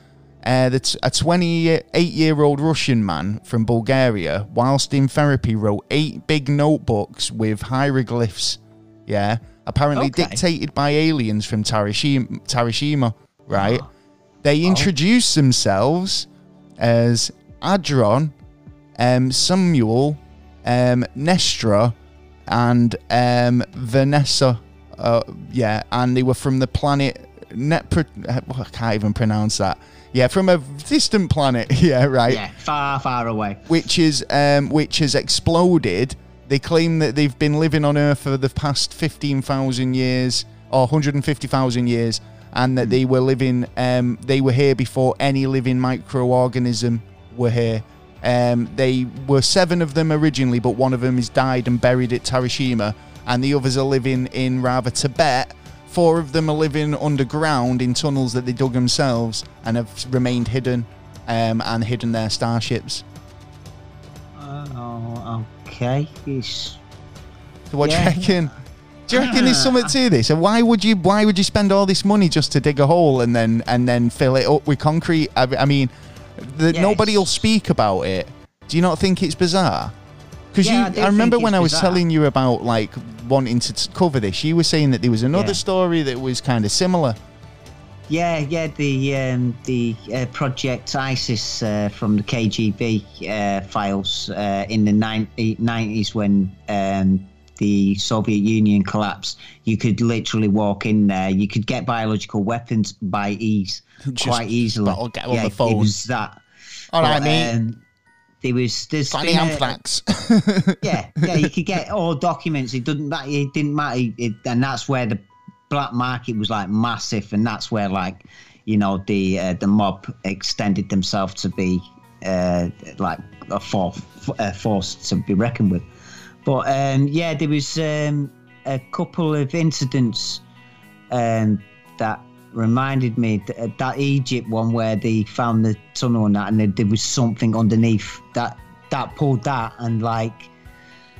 a 28-year-old Russian man from Bulgaria, whilst in therapy, wrote 8 big notebooks with hieroglyphs, apparently dictated by aliens from Tarashima, right? Oh. They introduced themselves as Adron, Samuel, Nestra and Vanessa, and they were from the planet I can't even pronounce that. Yeah, from a distant planet. Yeah, right. Yeah, far, far away. Which has exploded. They claim that they've been living on Earth for the past 15,000 years or 150,000 years, and that they were living. They were here before any living microorganism were here. They were 7 of them originally, but one of them is died and buried at Tarashima, and the others are living in rather Tibet. 4 of them are living underground in tunnels that they dug themselves and have remained hidden, and hidden their starships. Okay. So what do you reckon? Do you reckon there's something to this? And why would you spend all this money just to dig a hole and then fill it up with concrete? I mean, that nobody will speak about it. Do you not think it's bizarre? Because I remember when I was telling you about like wanting to cover this, you were saying that there was another story that was kind of similar. Yeah, the Project ISIS from the KGB files in the 90s when the Soviet Union collapsed. You could literally walk in there. You could get biological weapons by ease. Just quite easily. I'll get on the phone. It was that. All right, mate. There was this. You could get all documents. It didn't matter, and that's where the black market was like massive, and that's where like the mob extended themselves to be like a force to be reckoned with. But there was a couple of incidents that reminded me that Egypt one where they found the tunnel and that, and there was something underneath that pulled that, and like,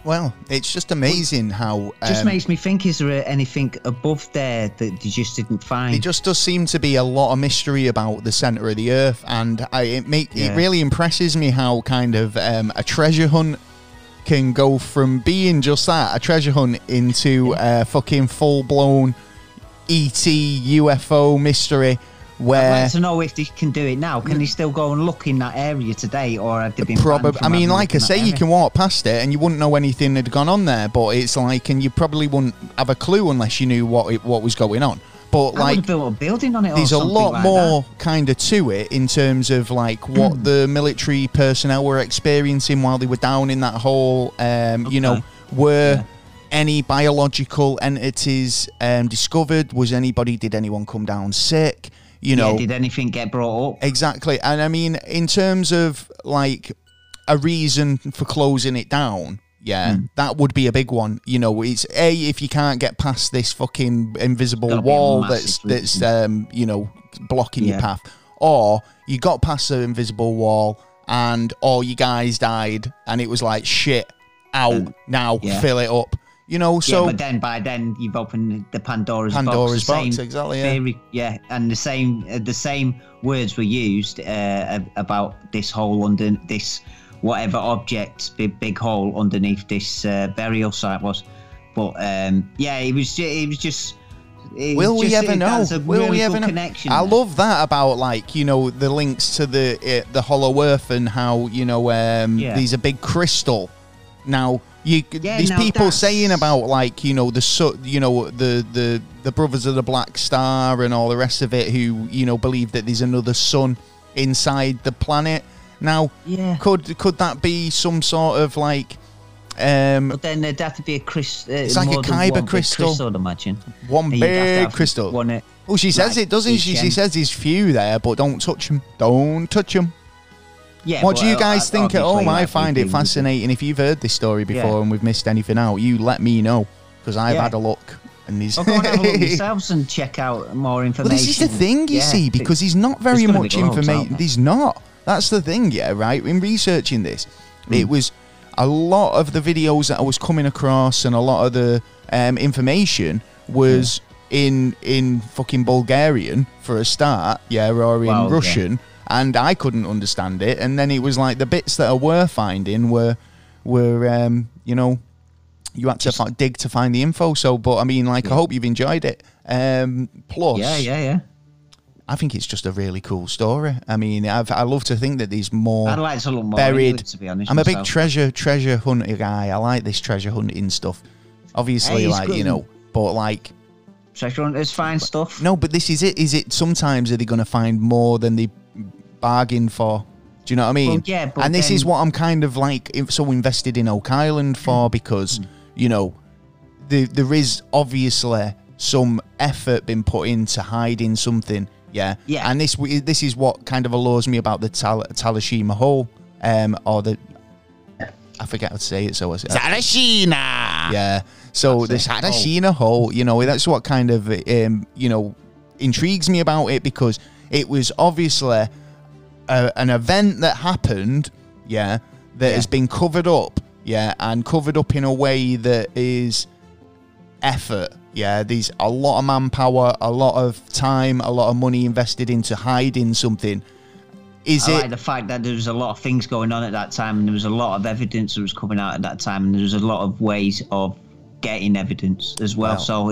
well, it's just amazing how just makes me think, is there anything above there that they just didn't find? It just does seem to be a lot of mystery about the centre of the earth, and it really impresses me how kind of a treasure hunt can go from being just that, a treasure hunt, into fucking full-blown ET UFO mystery. Where I'd like to know if they can do it now. Can they still go and look in that area today, or have they been probably? I mean, like I say, you can walk past it and you wouldn't know anything had gone on there. But it's like, and you probably wouldn't have a clue unless you knew what was going on. But I like, built a building on it. There's a lot like more kind of to it in terms of like what the military personnel were experiencing while they were down in that hole. Any biological entities discovered? Did anyone come down sick? Did anything get brought up? Exactly. And I mean, in terms of like a reason for closing it down, that would be a big one. It's if you can't get past this fucking invisible wall that's blocking your path, or you got past the invisible wall and all you guys died, and it was like shit out now, fill it up. So but then you've opened the Pandora's box. Exactly. Theory, and the same words were used about this hole under this whatever object, big hole underneath this burial site was. But Will we ever know? Connection. I love that about like the links to the hollow earth and how these are big crystal now. These people saying about, like, you know, the Brothers of the Black Star and all the rest of it, who, you know, believe that there's another sun inside the planet. Now, could that be some sort of, like, but then there'd have to be a crystal. It's like a Kyber crystal, I'd imagine. One big crystal. Oh, she says it, doesn't she? She says there's few there, but don't touch them. Don't touch them. Yeah, what do you guys think at home? I find it fascinating. If you've heard this story before and we've missed anything out, you let me know, because I've had a look. And he's go and have a look yourselves and check out more information. Well, this is the thing, you see, because there's not very much information. There's not. That's the thing, right? In researching this, it was a lot of the videos that I was coming across and a lot of the information was in fucking Bulgarian, for a start, or in Russian. And I couldn't understand it. And then it was like the bits that I were finding were you know, you had to dig to find the info. So, but I mean, like, I hope you've enjoyed it. Plus, I think it's just a really cool story. I mean, I love to think that there's more. I'd like to look more buried. Into it, to be honest, I'm a big treasure hunter guy. I like this treasure hunting stuff. Obviously, like, you know, but like. Treasure hunters find stuff. No, but this is it. Is it sometimes are they going to find more than they bargain for? Do you know what I mean? Well, yeah, but and this is what I'm kind of like so invested in Oak Island for, because you know there is obviously some effort been put into hiding something. Yeah. And this is what kind of allures me about the Tarashima Hole, or the I forget how to say it. So Tsarichina. Yeah. So the Tarashima Hole, you know, that's what kind of you know, intrigues me about it, because it was obviously an event that happened, that has been covered up, and covered up in a way that is effort, There's a lot of manpower, a lot of time, a lot of money invested into hiding something. I like the fact that there was a lot of things going on at that time, and there was a lot of evidence that was coming out at that time, and there was a lot of ways of getting evidence as well. Wow. So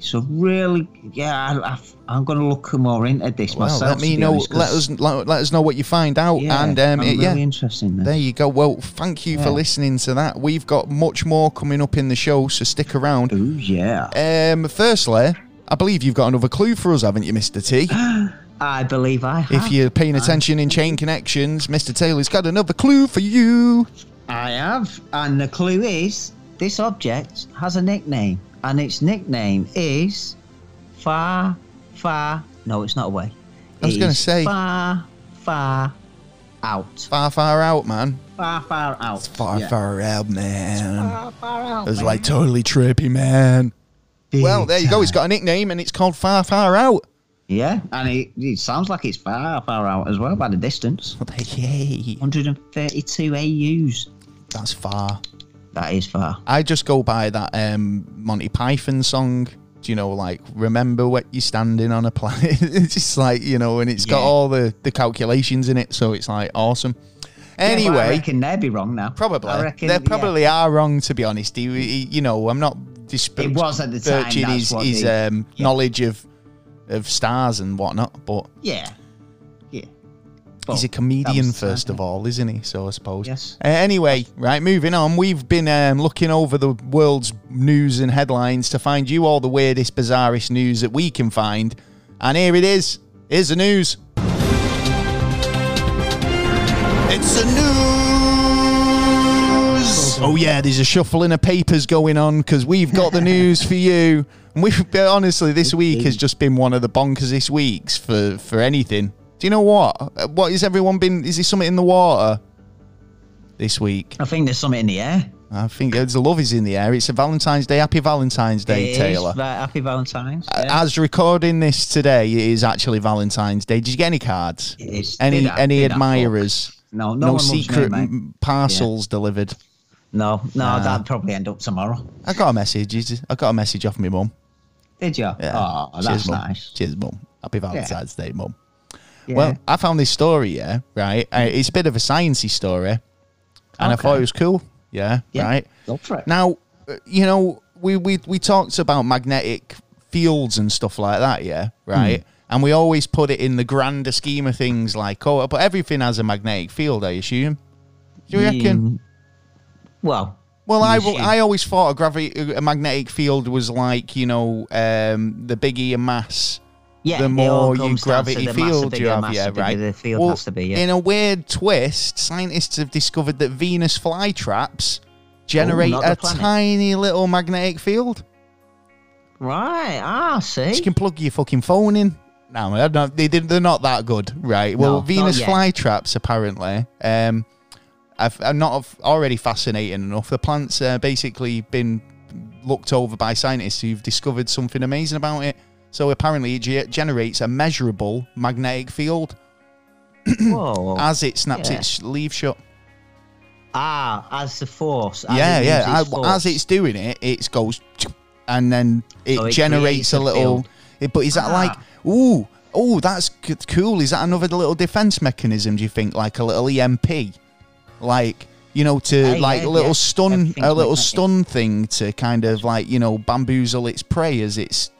So really, I'm going to look more into this myself. Let me know. Let us know what you find out. Yeah, and really interesting. There you go. Well, thank you for listening to that. We've got much more coming up in the show, so stick around. Oh yeah. Firstly, I believe you've got another clue for us, haven't you, Mr. T? I believe I have. If you're paying attention in Chain Connections, Mr. Taylor's got another clue for you. I have, and the clue is this object has a nickname. And its nickname is Far... No, it's not away. I was going to say... Far, Far Out. Far, Far Out, man. Far, Far Out. It's far, far out, man. It's far, far out, it's like totally trippy, man. Big well, there you go. It's got a nickname, and it's called Far, Far Out. Yeah, and it sounds like it's far, far out as well by the distance. 132 AUs. That's far. That is far. I just go by that Monty Python song. Do you know, like, remember what you're standing on a planet? It's just like, you know, and it's got all the calculations in it, so it's like awesome. Anyway, well, I reckon they'd be wrong now. Probably, they probably are wrong. To be honest, he, you know, I'm not disputing his knowledge of stars and whatnot, but he's a comedian, first of all, isn't he? So I suppose. Yes. Anyway, right, moving on. We've been looking over the world's news and headlines to find you all the weirdest, bizarrest news that we can find. And here it is. Here's the news. It's the news. Oh, yeah, there's a shuffling of papers going on, because we've got the news for you. And we've been, honestly, this week has just been one of the bonkers weeks for anything. Do you know what? What has everyone been... Is there something in the water this week? I think there's something in the air. I think there's the love is in the air. It's a Valentine's Day. Happy Valentine's Day, Taylor. Happy Valentine's. Yeah. As recording this today, it is actually Valentine's Day. Did you get any cards? It is. Any admirers? No, no secret parcels delivered? No, that'd probably end up tomorrow. I got a message off my mum. Did you? Yeah. Oh, that's nice. Cheers, mum. Happy Valentine's Day, mum. Yeah. Well, I found this story, right? It's a bit of a sciencey story, and I thought it was cool, right? Go for it. Now, you know, we talked about magnetic fields and stuff like that, right? Mm. And we always put it in the grander scheme of things, like, oh, but everything has a magnetic field, I assume. Do you reckon? Well... Well, I always thought a magnetic field was like, you know, the bigger your mass, the more your gravity field you have. Yeah, right. The field has to be, yeah. In a weird twist, scientists have discovered that Venus flytraps generate a tiny little magnetic field. Right. Ah, see. You can plug your fucking phone in. No, I don't, they're not that good, right? Well, no, Venus flytraps, apparently, are not already fascinating enough. The plant's basically been looked over by scientists who've discovered something amazing about it. So apparently it generates a measurable magnetic field as it snaps its leaf shut. Ah, as the force. As force. As it's doing it, it goes, and then it generates a little... But is that like... Oh, that's cool. Is that another little defense mechanism, do you think? Like a little EMP? Like, you know, a little stun thing to kind of like, you know, bamboozle its prey as it's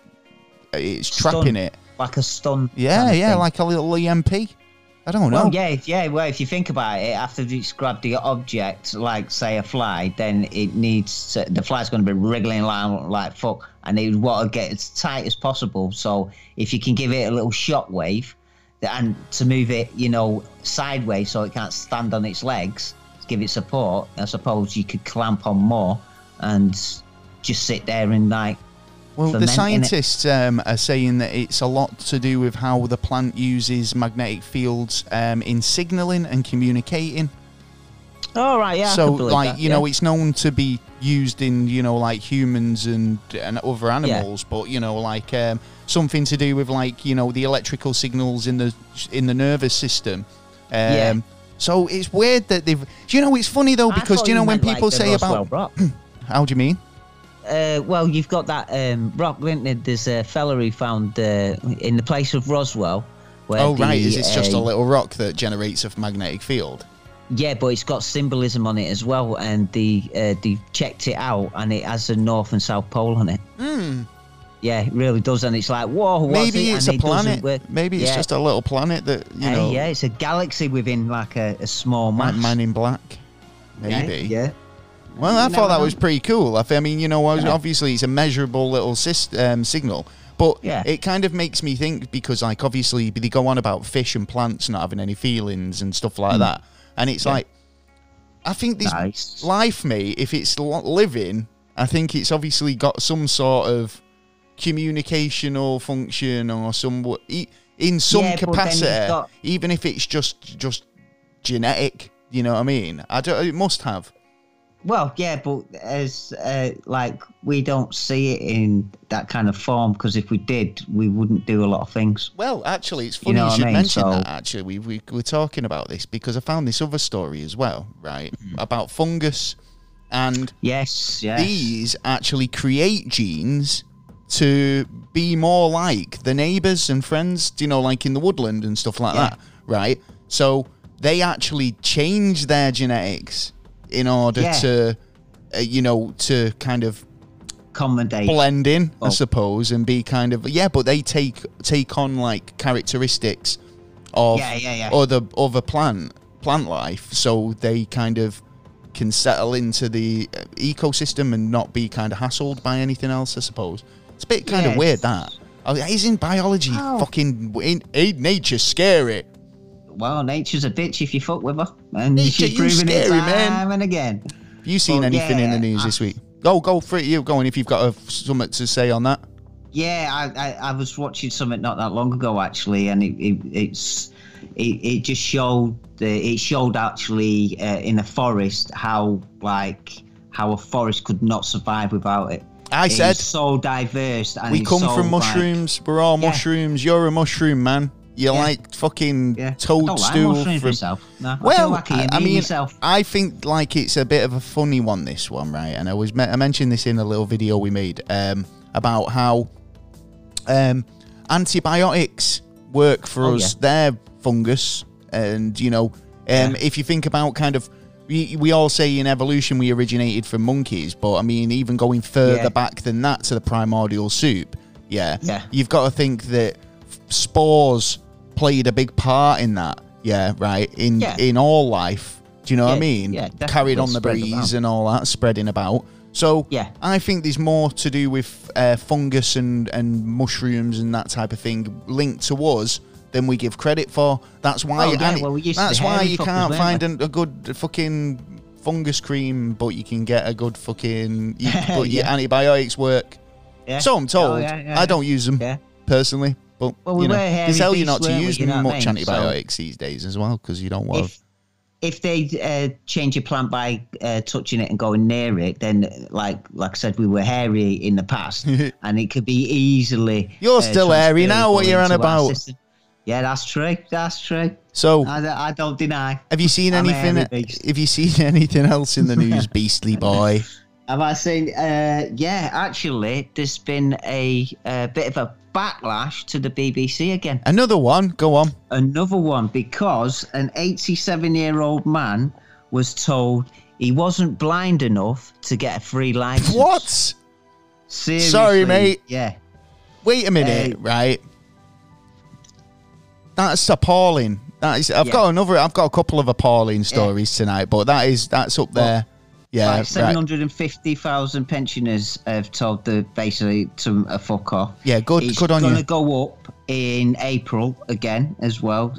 trapping it. Like a stun. Yeah, like a little EMP. I don't know. Well, if you think about it, after it's grabbed the object, like, say, a fly, then it needs to, the fly's going to be wriggling around like fuck, and it would want to get as tight as possible. So if you can give it a little shock wave and to move it, you know, sideways so it can't stand on its legs, give it support, I suppose you could clamp on more and just sit there and, like, well, the scientists are saying that it's a lot to do with how the plant uses magnetic fields in signalling and communicating. Oh, right, yeah. So, like, that, you know, it's known to be used in, you know, like humans and other animals, but, you know, like something to do with, like, you know, the electrical signals in the nervous system. So it's weird that they've... Do you know, it's funny, though, because, do you know, when people say about... How do you mean? Well, you've got that rock, didn't it? There's a fella who found in the place of Roswell. Where it's just a little rock that generates a magnetic field? Yeah, but it's got symbolism on it as well, and they checked it out, and it has a north and south pole on it. Mm. Yeah, it really does, and it's like, whoa, maybe it's a planet. Maybe it's just a little planet that, you know... Yeah, it's a galaxy within, like, a small mass. Like Man in Black, maybe. Yeah. Well, I thought that was pretty cool. I mean, you know, obviously it's a measurable little signal, but it kind of makes me think, because, like, obviously they go on about fish and plants not having any feelings and stuff like that, and it's like, I think this life, mate, if it's living, I think it's obviously got some sort of communicational function or some in some capacity, even if it's just genetic. You know what I mean? It must have. Well, yeah, but as like, we don't see it in that kind of form, because if we did, we wouldn't do a lot of things. Well, actually, it's funny you should mention that. Actually, we're talking about this because I found this other story as well, right? About fungus, and these actually create genes to be more like the neighbours and friends, you know, like in the woodland and stuff like that, right? So they actually change their genetics in order to, you know, to kind of accommodate, blend in, I suppose, and be kind of But they take on, like, characteristics of other plant life, so they kind of can settle into the ecosystem and not be kind of hassled by anything else. I suppose it's a bit kind of weird that isn't biology fucking ain't nature scary? Well, nature's a bitch if you fuck with her, and she's proven it time and again. Have you seen anything in the news this week? Go for it. You go on if you've got something to say on that. Yeah, I was watching something not that long ago, actually, and it just showed actually in a forest how a forest could not survive without it. It's so diverse, and we come from mushrooms. We're all mushrooms. You're a mushroom, man. You're like fucking toadstool. I don't like myself. No, well, I mean, I think, like, it's a bit of a funny one, this one, right? And I mentioned this in a little video we made about how antibiotics work for us. They're fungus, and, you know, if you think about kind of, we all say in evolution we originated from monkeys, but I mean, even going further back than that to the primordial soup, you've got to think that spores played a big part in that, in all life. Do you know what I mean? Yeah, carried on the breeze about. And all that, spreading about. So yeah. I think there's more to do with fungus and mushrooms and that type of thing linked to us than we give credit for. That's why that's why you can't find a good fucking fungus cream, but you can get a good fucking... Your antibiotics work. Yeah. So I'm told. I don't use them personally. But they tell you not to use much antibiotics these days as well, because you don't want to... If they change your plant by touching it and going near it, then like I said, we were hairy in the past, and it could be easily... You're still hairy now, what you're on about. Yeah, that's true. That's true. So I don't deny. Have you seen anything else in the news, Beastly Boy? Have I seen? Actually, there's been a bit of a backlash to the BBC again. Another one? Go on. Another one, because an 87-year-old man was told he wasn't blind enough to get a free license. What? Seriously? Sorry, mate. Yeah. Wait a minute, right? That's appalling. That is. I've got a couple of appalling stories tonight, but that's up there. Yeah, like 750,000 pensioners have told the basically to fuck off. Yeah, good. It's good on you. It's going to go up in April again as well.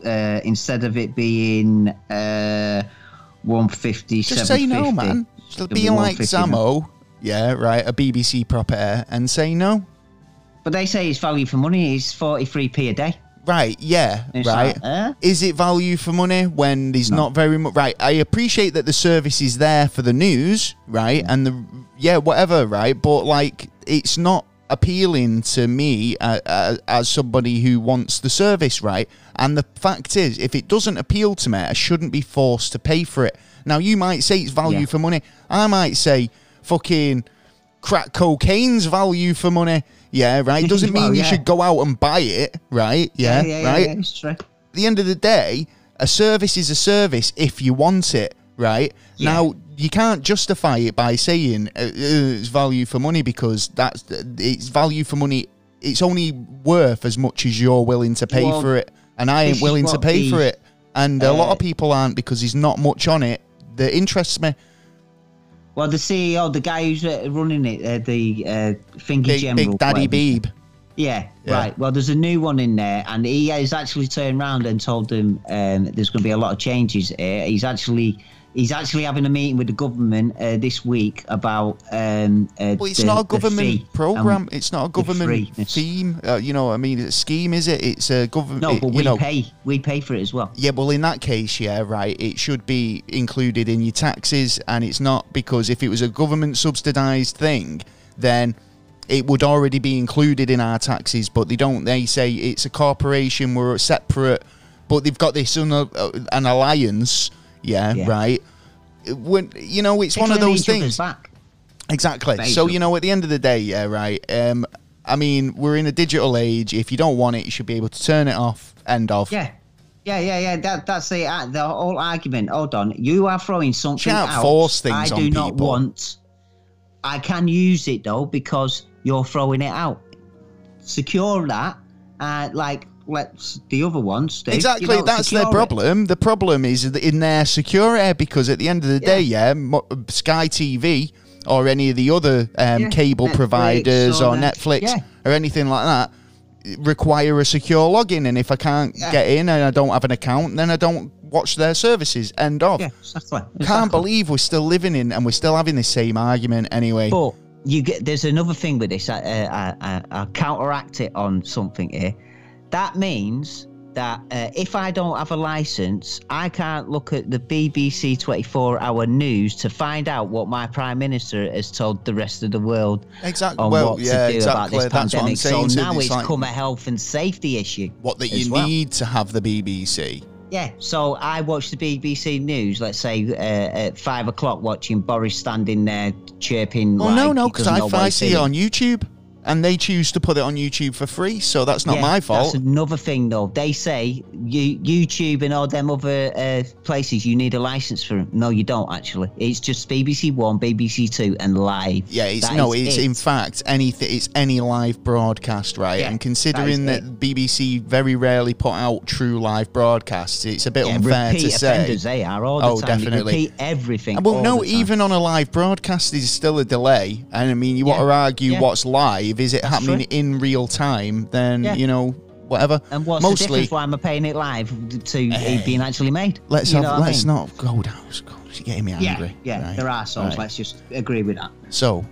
Instead of it being 150, just say no, man. Just be like Samo. Yeah, right. A BBC prop air and say no. But they say it's value for money. It's 43p a day. Right, yeah, right. Is it value for money when there's not very much... Right, I appreciate that the service is there for the news, right, and the... Yeah, whatever, right, but, like, it's not appealing to me as somebody who wants the service, right? And the fact is, if it doesn't appeal to me, I shouldn't be forced to pay for it. Now, you might say it's value for money. I might say fucking crack cocaine's value for money. Yeah, right. Doesn't mean you should go out and buy it, right? Yeah, right. Yeah, it's true. At the end of the day, a service is a service if you want it, right? Yeah. Now you can't justify it by saying it's value for money, because that's it's value for money. It's only worth as much as you're willing to pay for it, and I ain't willing to pay for it, and a lot of people aren't, because there's not much on it that interests me. Well, the CEO, the guy who's running it, Big Daddy Beeb. Yeah, right. Well, there's a new one in there, and he has actually turned around and told them there's going to be a lot of changes here. He's actually having a meeting with the government this week about... well, it's not a government programme. It's not a government theme. You know what I mean? It's a scheme, is it? It's a government... No, but we pay for it as well. Yeah, well, in that case, yeah, right, it should be included in your taxes, and it's not, because if it was a government-subsidised thing, then it would already be included in our taxes, but they don't. They say it's a corporation, we're separate, but they've got this an alliance... Yeah, right. When you know, it's one of those things. Back. Exactly. Basically. So you know, at the end of the day, yeah, right. I mean, we're in a digital age. If you don't want it, you should be able to turn it off. End of. Yeah. That's the whole argument. Hold on, you are throwing something out. You can't force things on people. I do not want. I can use it though, because you're throwing it out. Secure that. Let's the other ones. Exactly, you know, that's their problem. It. The problem is in their security, because at the end of the day, Sky TV or any of the other cable Netflix providers or Netflix or anything like that require a secure login, and if I can't get in and I don't have an account, then I don't watch their services. End of. Yeah, exactly. Can't believe we're still living in and we're still having the same argument anyway. But there's another thing with this. I counteract it on something here. That means that if I don't have a licence, I can't look at the BBC 24-hour news to find out what my Prime Minister has told the rest of the world on what to do about this pandemic. So now it's become a health and safety issue. That you need to have the BBC. Yeah, so I watch the BBC News, let's say, at 5 o'clock, watching Boris standing there chirping. Oh, no, because I see it on YouTube. And they choose to put it on YouTube for free, so that's not my fault. That's another thing, though. They say YouTube and all them other places, you need a license for them. No, you don't, actually. It's just BBC One, BBC Two, and live. Yeah, it's in fact anything. It's any live broadcast, right? Yeah, and considering that BBC very rarely put out true live broadcasts, it's a bit unfair to say. Repeat offenders, they are all the time. Definitely. They repeat everything. Well, no, even on a live broadcast, there's still a delay. And I mean, you want to argue what's live. Is it happening in real time? Then, you know, whatever. And what's the difference why I'm paying it live to it being actually made? Let's not go down. It's getting me angry. Yeah, right. There are songs. Right. Let's just agree with that. So,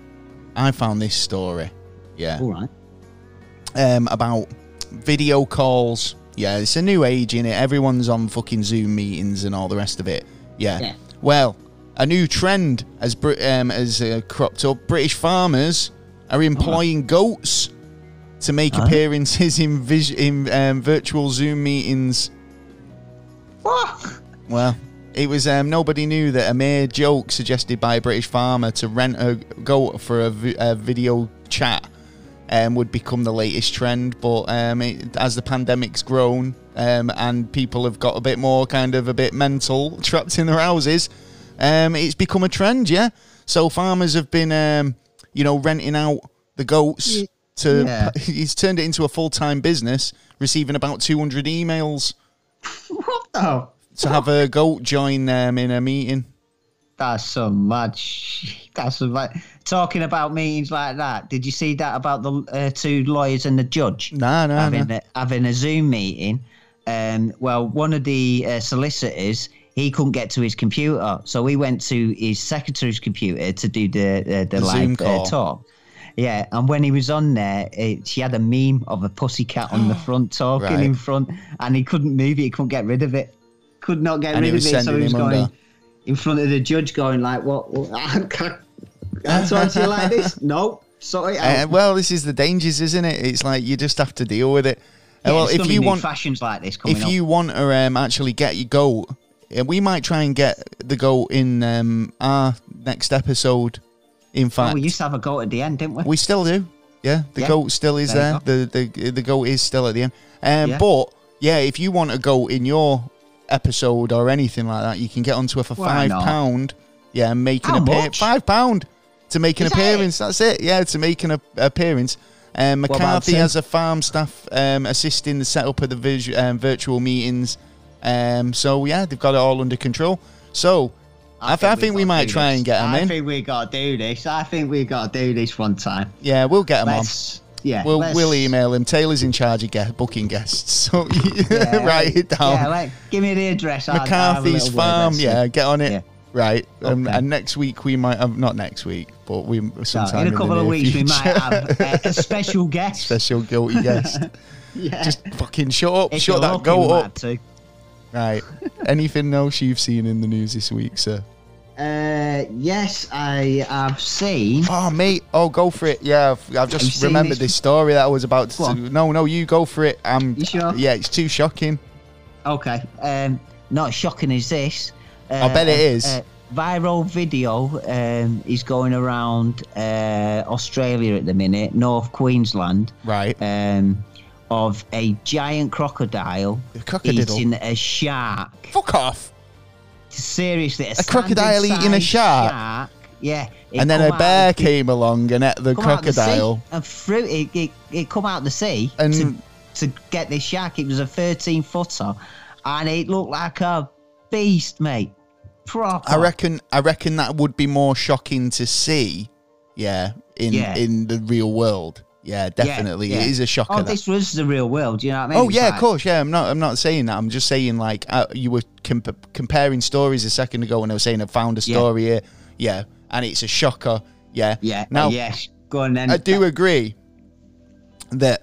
I found this story. Yeah. All right. About video calls. Yeah, it's a new age, innit? Everyone's on fucking Zoom meetings and all the rest of it. Yeah. Well, a new trend has cropped up. British farmers are employing goats to make appearances in virtual Zoom meetings. What? Well, it was nobody knew that a mere joke suggested by a British farmer to rent a goat for a video chat would become the latest trend. But as the pandemic's grown and people have got a bit more mental, trapped in their houses, it's become a trend, yeah? So farmers have been... renting out the goats to... Yeah. He's turned it into a full-time business, receiving about 200 emails. What the... To have a goat join them in a meeting. That's so much. That's so much. Talking about meetings like that, did you see that about the two lawyers and the judge? No, having a Zoom meeting. Well, one of the solicitors... He couldn't get to his computer, so he went to his secretary's computer to do the live talk. Yeah, and when he was on there, she had a meme of a pussycat on the front talking in front, and he couldn't move it. He couldn't get rid of it. Could not get rid of it, so he was going in front of the judge going like, what I talk to you like this? No, sorry. Well, this is the dangers, isn't it? It's like you just have to deal with it. Yeah, well, if you want fashions like this coming up. You want to actually get your goat... We might try and get the goat in our next episode, in fact. Oh, we used to have a goat at the end, didn't we? We still do, yeah. The goat still is there. The goat is still at the end. But, yeah, if you want a goat in your episode or anything like that, you can get onto it for £5. Yeah, and make an appearance. £5 to make an appearance. That's it, yeah, to make an appearance. McCarthy has a farm staff assisting the setup of the virtual meetings. So yeah, they've got it all under control. So I think we might try and get them in. I think we gotta do this. I think we gotta do this one time. Yeah, we'll get them on. Yeah, we'll email him. Taylor's in charge of booking guests. So write it down. Yeah, give me the address. McCarthy's Farm. Yeah, get on it. Yeah. Right, and next week we might have sometime in a couple of weeks we might have a special guest, special guilty guest. Yeah, just fucking shut up, shut that goat up. Right. Anything else you've seen in the news this week, sir? Yes, I have seen... Oh, mate. Oh, go for it. Yeah, I've just remembered this story that I was about to... No, you go for it. You sure? Yeah, it's too shocking. Okay. Not as shocking as this. I bet it is. Viral video is going around Australia at the minute, North Queensland. Right. Of a giant crocodile eating a shark. Fuck off. Seriously. A crocodile eating a shark? Yeah. And then a bear came along and ate the crocodile. And it come out the sea to get this shark. It was a 13-footer. And it looked like a beast, mate. Proper. I reckon that would be more shocking to see, in the real world. Yeah, definitely. Yeah. It is a shocker. Oh, this was the real world, you know what I mean? Oh, yeah, of course, yeah. I'm not saying that. I'm just saying, like, you were comparing stories a second ago when I was saying I found a story here. Yeah, and it's a shocker. Yeah. Yeah, now, yes. Go on then. I do agree that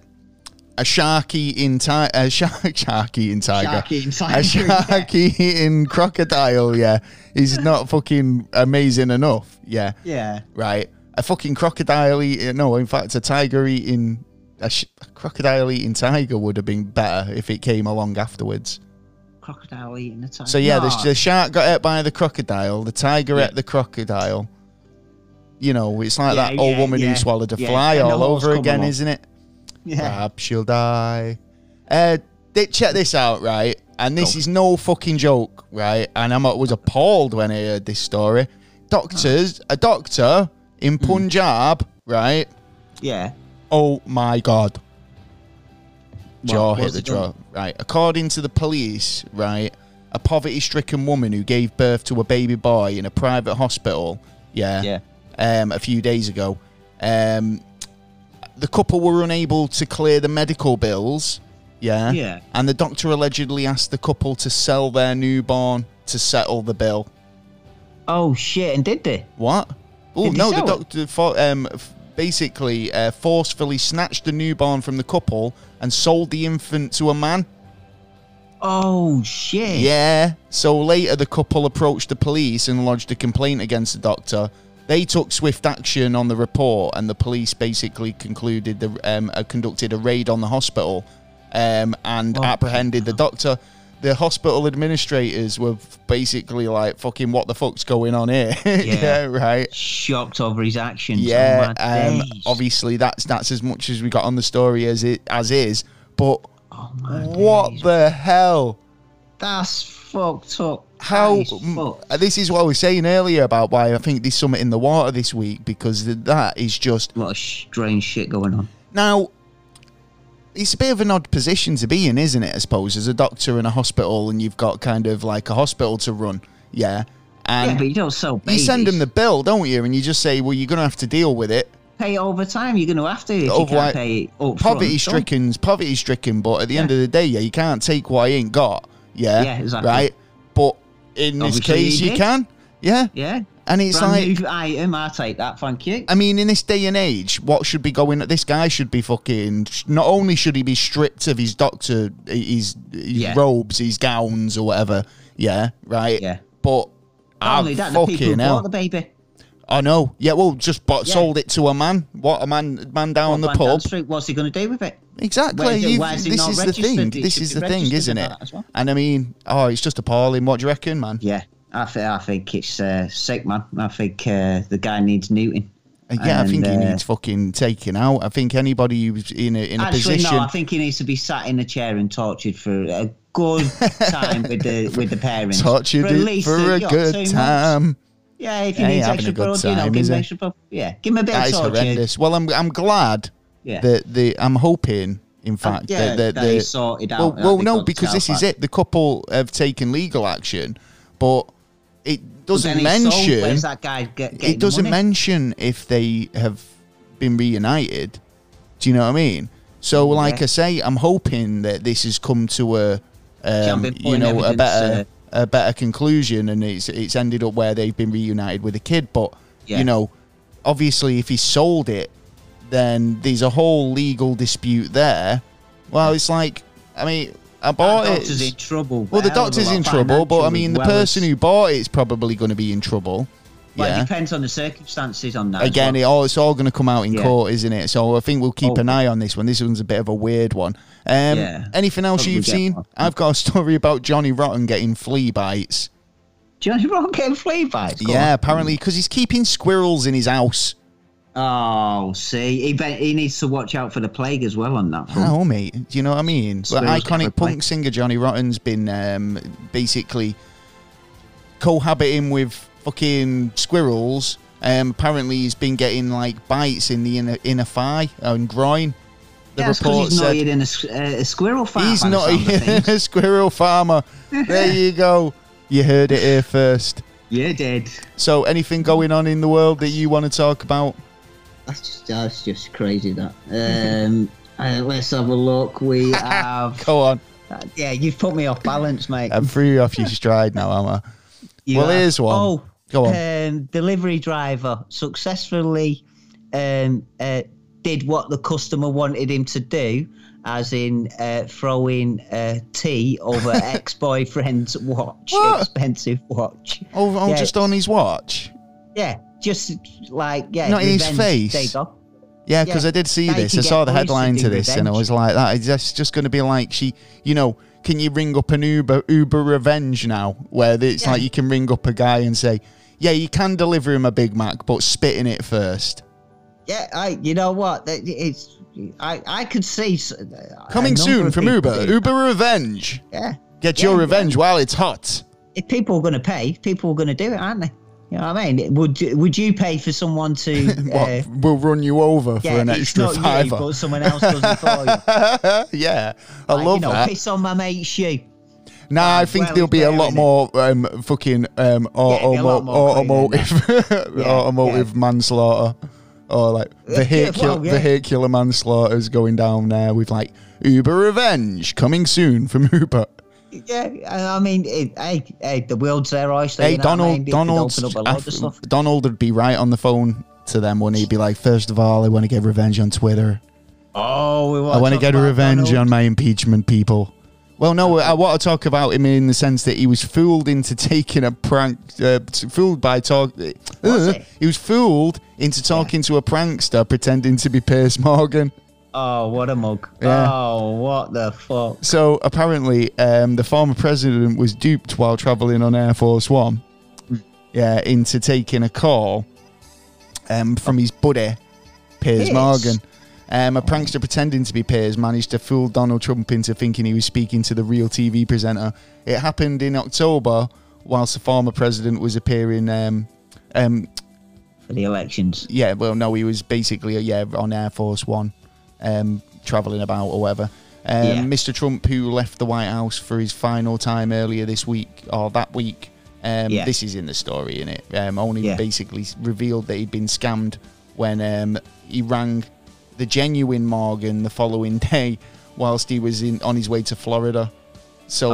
a shark-eating tiger... A shark-eating tiger. Shark-eating tiger. A shark-eating crocodile, yeah, is not fucking amazing enough. Yeah. Yeah. Right. A fucking crocodile eating... No, in fact, a crocodile eating tiger would have been better if it came along afterwards. Crocodile eating a tiger? So, yeah, the shark got hit by the crocodile. The tiger ate the crocodile. you know, it's like that old woman who swallowed a fly all over again, isn't it? Yeah. Perhaps she'll die. Check this out, right? And this is no fucking joke, right? And I was appalled when I heard this story. A doctor in Punjab, right? Yeah. Oh my God. Jaw hit the jaw. Right. According to the police, right, a poverty-stricken woman who gave birth to a baby boy in a private hospital, a few days ago, the couple were unable to clear the medical bills, and the doctor allegedly asked the couple to sell their newborn to settle the bill. Oh, shit, and did they? What? Oh, no, the doctor forcefully snatched the newborn from the couple and sold the infant to a man. Oh, shit. Yeah. So later, the couple approached the police and lodged a complaint against the doctor. They took swift action on the report, and the police basically conducted a raid on the hospital and apprehended the doctor. The hospital administrators were basically like, fucking, what the fuck's going on here? Yeah, right. Shocked over his actions. Yeah, obviously that's as much as we got on the story as is, but what the hell? That's fucked up. This is what I was saying earlier about why I think there's something in the water this week, because that is just a lot of strange shit going on. Now, it's a bit of an odd position to be in, isn't it, I suppose, as a doctor in a hospital, and you've got kind of like a hospital to run, and but you don't sell babies. You send them the bill, don't you, and you just say, well, you're going to have to deal with it. Pay it over time, you're going to have to if you can't pay it up front. Poverty-stricken, but at the end of the day, you can't take what you ain't got, exactly. Right? But in obviously this case, you can. Yeah. Yeah. And it's new item, I'll take that, thank you. I mean, in this day and age, what should be going on? This guy should be fucking... Not only should he be stripped of his doctor, his robes, his gowns or whatever, but... Not only that, the people who bought the baby. I know. Yeah, well, just sold it to a man. What, a man down the pub? What's he going to do with it? Exactly. This is the thing. This is the thing, isn't it? Well. And I mean, it's just appalling. What do you reckon, man? Yeah, I think it's sick, man. I think the guy needs Newton. Yeah, I think he needs fucking taking out. I think anybody who's in a position... Actually, no, I think he needs to be sat in a chair and tortured for a good time with the parents. Tortured for a good time. Yeah, if you need extra blood, give him extra blood. Yeah, give him a bit of torture. That is horrendous. Well, I'm glad that I'm hoping, in fact, that he's sorted out. Well, no, because this is it. The couple have taken legal action, but it doesn't mention. Where's that guy getting it doesn't mention if they have been reunited. Do you know what I mean? So, like I say, I'm hoping that this has come to a better. A better conclusion, and it's ended up where they've been reunited with a kid. But obviously, if he sold it, then there's a whole legal dispute there. Well, it's like, I mean, I bought it. The doctor's in trouble. Well, the doctor's in trouble, but I mean, the person who bought it is probably going to be in trouble. Well, it depends on the circumstances on that. Again, it's all going to come out in court, isn't it? So I think we'll keep an eye on this one. This one's a bit of a weird one. Anything else you've seen? I've got a story about Johnny Rotten getting flea bites. Johnny Rotten getting flea bites? Yeah, apparently, because he's keeping squirrels in his house. Oh, see, he needs to watch out for the plague as well on that front. Oh, mate, do you know what I mean? But iconic punk singer Johnny Rotten's been basically cohabiting with fucking squirrels. Apparently he's been getting like bites in the inner thigh and groin. That's because he's said, not in a squirrel farm. He's not a squirrel farmer. There you go. You heard it here first. You did. So anything going on in the world that you want to talk about? That's just crazy, that. Let's have a look. We have... Go on. Yeah, you've put me off balance, mate. I'm free off your stride now, am I? Here's one. Go on. Delivery driver successfully did what the customer wanted him to do, as in throwing tea over ex-boyfriend's watch, expensive watch. Oh, just on his watch? Yeah, just like, not in his face. There you go. Yeah, because I did see this. I saw the headline to this, and I was like, that is just going to be like, can you ring up an Uber revenge now? Where it's like you can ring up a guy and say, yeah, you can deliver him a Big Mac, but spit in it first. Yeah, you know what? It's I could see coming soon from Uber. Uber Revenge. Yeah, get your revenge while it's hot. If people are going to pay, people are going to do it, aren't they? You know what I mean? Would you pay for someone to... what, we'll run you over for an extra $5? Yeah, but someone else does it for you. Yeah, I love that. Piss on my mate's shoe. Nah, I think there'll be a lot more fucking automotive manslaughter. Or like vehicular manslaughter is going down there with like Uber Revenge coming soon from Uber. Yeah, I mean, the world's their oyster. Hey, Donald would be right on the phone to them when he'd be like, first of all, I want to get revenge on Twitter. Oh, I want to get revenge on my impeachment people. Well, no, I want to talk about him in the sense that he was fooled into taking a prank, he was fooled into talking to a prankster pretending to be Piers Morgan. Oh, what a mug. Yeah. Oh, what the fuck. So, apparently, the former president was duped while travelling on Air Force One into taking a call from his buddy, Piers Morgan. A prankster pretending to be Piers managed to fool Donald Trump into thinking he was speaking to the real TV presenter. It happened in October whilst the former president was appearing... for the elections. Yeah, well, no, he was basically on Air Force One. Traveling about or whatever. Mr. Trump, who left the White House for his final time earlier this week or that week, this is in the story, isn't it? Basically revealed that he'd been scammed when he rang the genuine Morgan the following day whilst he was on his way to Florida. So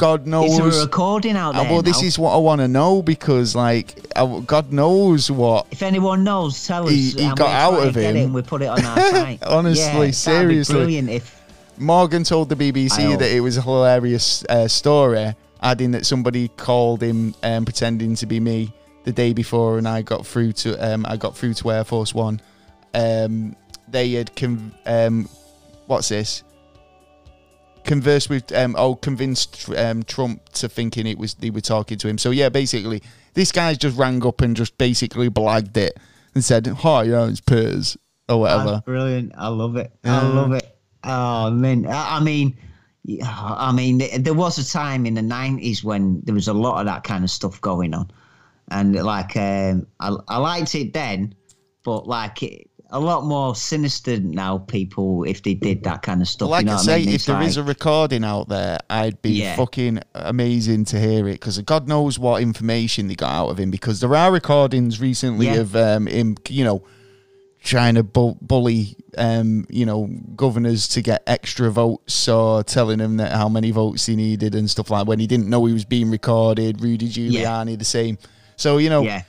God knows. Is there a recording out there? Well, this is what I want to know because, God knows what. If anyone knows, tell us. He got out of it. We put it on our site. Honestly, seriously, that'd be brilliant. If Morgan told the BBC that it was a hilarious story, adding that somebody called him pretending to be me the day before, and I got through to Air Force One. They had convinced Trump to thinking they were talking to him. So yeah, basically this guy just rang up and just basically blagged it and said, "Hi, it's Piers," or whatever. That's brilliant. I love it. I love it. Oh man, I mean, there was a time in the 90s when there was a lot of that kind of stuff going on, and I liked it then, but a lot more sinister now, people, if they did that kind of stuff. Like you know I say, if there is a recording out there, I'd be fucking amazing to hear it, because God knows what information they got out of him, because there are recordings recently of him, trying to bully, governors to get extra votes, or telling him that how many votes he needed and stuff like that, when he didn't know he was being recorded. Rudy Giuliani, the same. So, I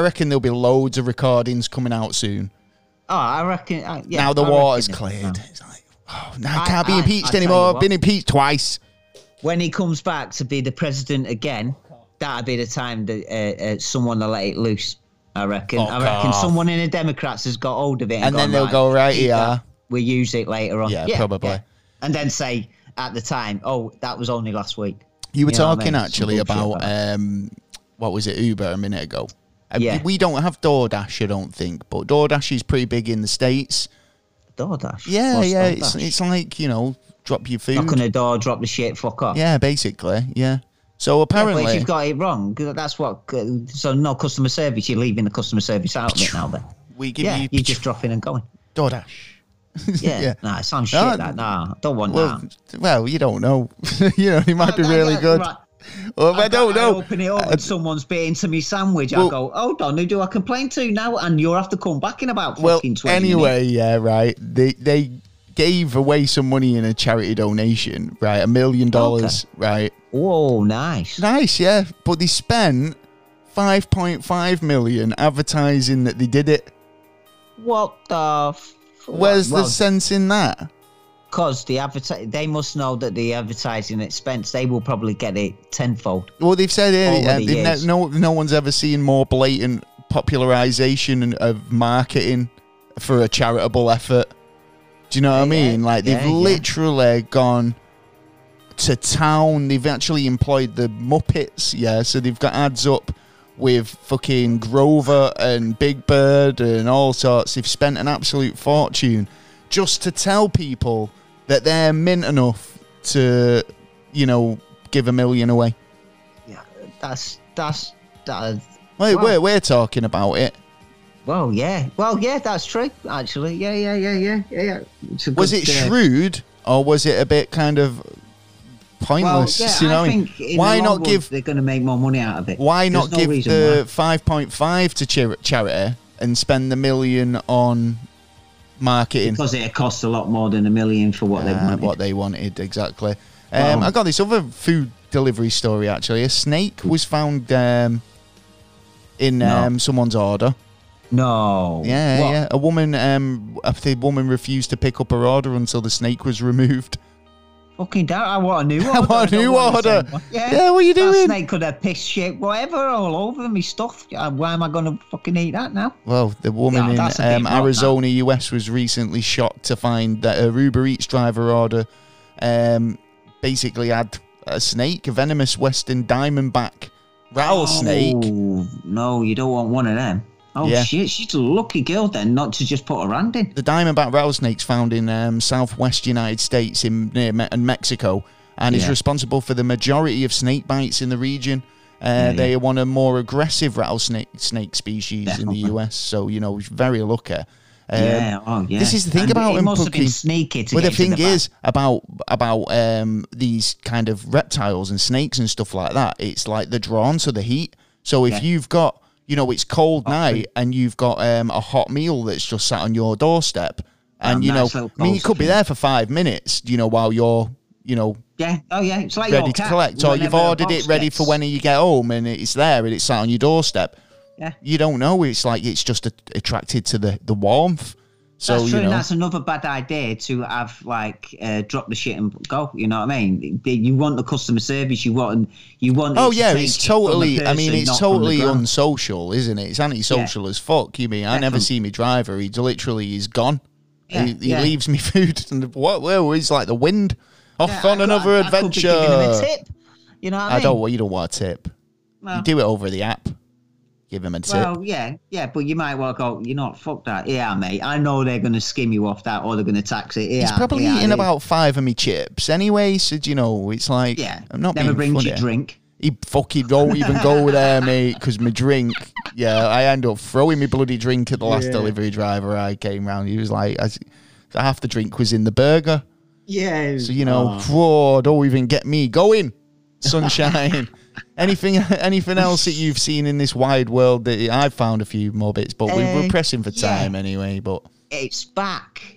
reckon there'll be loads of recordings coming out soon. Oh, I reckon. Now the water's cleared. It's like, oh, now I can't be impeached anymore. I've been impeached twice. When he comes back to be the president again, that'll be the time that someone will let it loose. I reckon. Oh, I reckon someone in the Democrats has got hold of it, and then they'll go right here. We'll use it later on. Yeah, probably. Yeah. And then say at the time, "Oh, that was only last week." You were talking actually about what was it, Uber a minute ago. We don't have DoorDash, I don't think, but DoorDash is pretty big in the States. DoorDash? Yeah, DoorDash? It's like, drop your food. Knock on the door, drop the shit, fuck off. Yeah, basically, yeah. So apparently... but if you've got it wrong, that's what... So no customer service, you're leaving the customer service out of it now then. You're just dropping and going. DoorDash. Nah, it sounds shit that. Nah, don't want that. Well, you don't know. It might be really good. Right. Well, I don't know. I open it up and someone's bit into me sandwich. I go, hold on, who do I complain to now? And you'll have to come back in about fucking 20 minutes. They gave away some money in a charity donation, right? $1 million, right? Whoa, nice. Nice, yeah. But they spent 5.5 million advertising that they did it. What the... Where's the sense in that? Because they must know that the advertising expense, they will probably get it tenfold. Well, they've said no one's ever seen more blatant popularisation of marketing for a charitable effort. Do you know what I mean? They've literally gone to town. They've actually employed the Muppets, so they've got ads up with fucking Grover and Big Bird and all sorts. They've spent an absolute fortune just to tell people that they're mint enough to, you know, give $1 million away. Yeah, that's Wait, well, we're talking about it. Well, yeah. Well, yeah, that's true, actually. Yeah. Was it shrewd, or was it a bit kind of pointless? Well, yeah, you know, I think in why the long not give... They're going to make more money out of it. Why not give the 5.5 to charity and spend the $1 million on marketing? Because it costs a lot more than $1 million for what they wanted. What they wanted, exactly. I got this other food delivery story, actually. A snake was found in someone's order. No. Yeah, what? Yeah. A woman, the woman refused to pick up her order until the snake was removed. Fucking doubt. I want a new order. I want a new order. Yeah, what are you doing? That snake could have pissed shit, whatever, all over me stuff. Why am I going to fucking eat that now? Well, the woman in Arizona, US, was recently shocked to find that her Uber Eats driver order basically had a snake, a venomous Western diamondback rattlesnake. Oh, no, you don't want one of them. Oh, yeah. Shit, she's a lucky girl then not to just put her hand in. The diamondback rattlesnake's found in southwest United States and Mexico, and is responsible for the majority of snake bites in the region. They are one of more aggressive rattlesnake species in the US, so, you know, very lucky. This is the thing about them. It must have been sneaky to get to the thing is about these kind of reptiles and snakes and stuff like that, it's like they're drawn to the heat. So if you've got... You know, it's cold night and you've got a hot meal that's just sat on your doorstep. And, you know, I mean, you could be there for 5 minutes, you know, while you're, you know, it's like ready to collect. Or you've ordered it ready for when you get home and it's there and it's sat on your doorstep. Yeah. You don't know. It's like it's just attracted to the warmth. So, that's true, you know. And that's another bad idea to have, like, drop the shit and go, you know what I mean? You want the customer service, you want... Oh, yeah, it's totally... Person, I mean, it's totally unsocial, isn't it? It's antisocial as fuck, you mean? I never see my driver. He literally is gone. Yeah, he leaves me food. And he's like the wind. Off on another adventure. I could be giving him a tip, you know what I mean? You don't want a tip. Well, you do it over the app. Give him a tip. Well, yeah, but you might well go, you know, fuck that. Yeah, mate, I know they're going to skim you off that or they're going to tax it. Yeah, he's probably eating about 5 of me chips anyway, so, you know, it's like, I'm not being funny. Never brings your drink. He fucking don't even go there, mate, because my drink, I end up throwing my bloody drink at the last delivery driver I came round. He was like, half the drink was in the burger. Yeah. So, you know, don't even get me going, sunshine. Anything else that you've seen in this wide world? That I've found a few more bits, but we're pressing for time anyway. But it's back.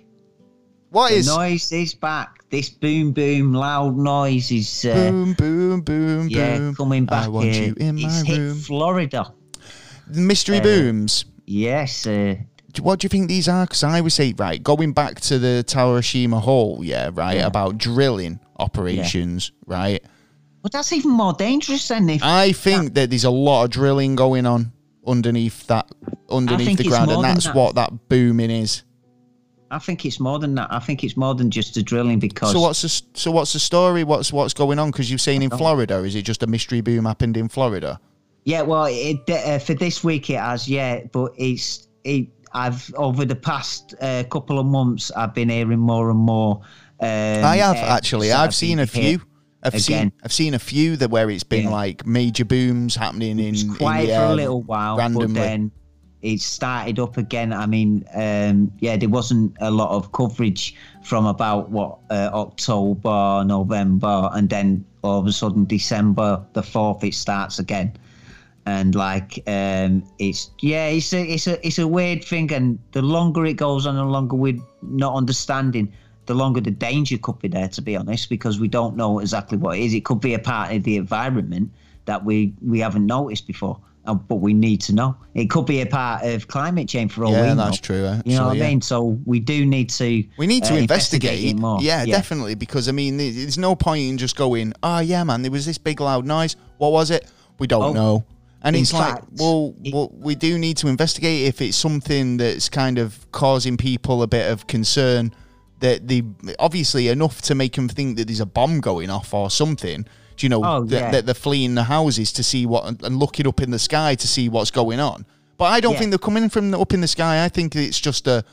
The noise is back. This boom, boom, loud noise is boom, boom, boom, boom. Coming back. I want you in my room. Hit Florida. Mystery booms. Yes. What do you think these are? Because I would say, right, going back to the Tarashima Hole, about drilling operations, right. But that's even more dangerous than if... I think that there's a lot of drilling going on underneath the ground, and that's what that booming is. I think it's more than that. I think it's more than just the drilling because... So what's the story? What's going on? Because you've seen in Florida, is it just a mystery boom happened in Florida? Yeah, well, for this week it has, but I've over the past couple of months, I've been hearing more and more. I have, actually. I've seen a few. I've seen a few that where it's been like major booms happening in quiet for a little while, randomly. But then it started up again. I mean, there wasn't a lot of coverage from about October, November, and then all of a sudden December the 4th it starts again, and like it's a weird thing, and the longer it goes on, the longer we're not understanding. The longer the danger could be there, to be honest, because we don't know exactly what it is. It could be a part of the environment that we haven't noticed before, but we need to know. It could be a part of climate change for all we know. Yeah, that's true. Actually, you know what I mean? So we do need to... We need to investigate it more. Yeah, definitely, because, I mean, there's no point in just going, man, there was this big loud noise. What was it? We don't know. And it's fact, like, we do need to investigate if it's something that's kind of causing people a bit of concern. That they obviously enough to make them think that there's a bomb going off or something. do you know, they're fleeing the houses to see what, and looking up in the sky to see what's going on. But I don't think they're coming from up in the sky. I think it's just a,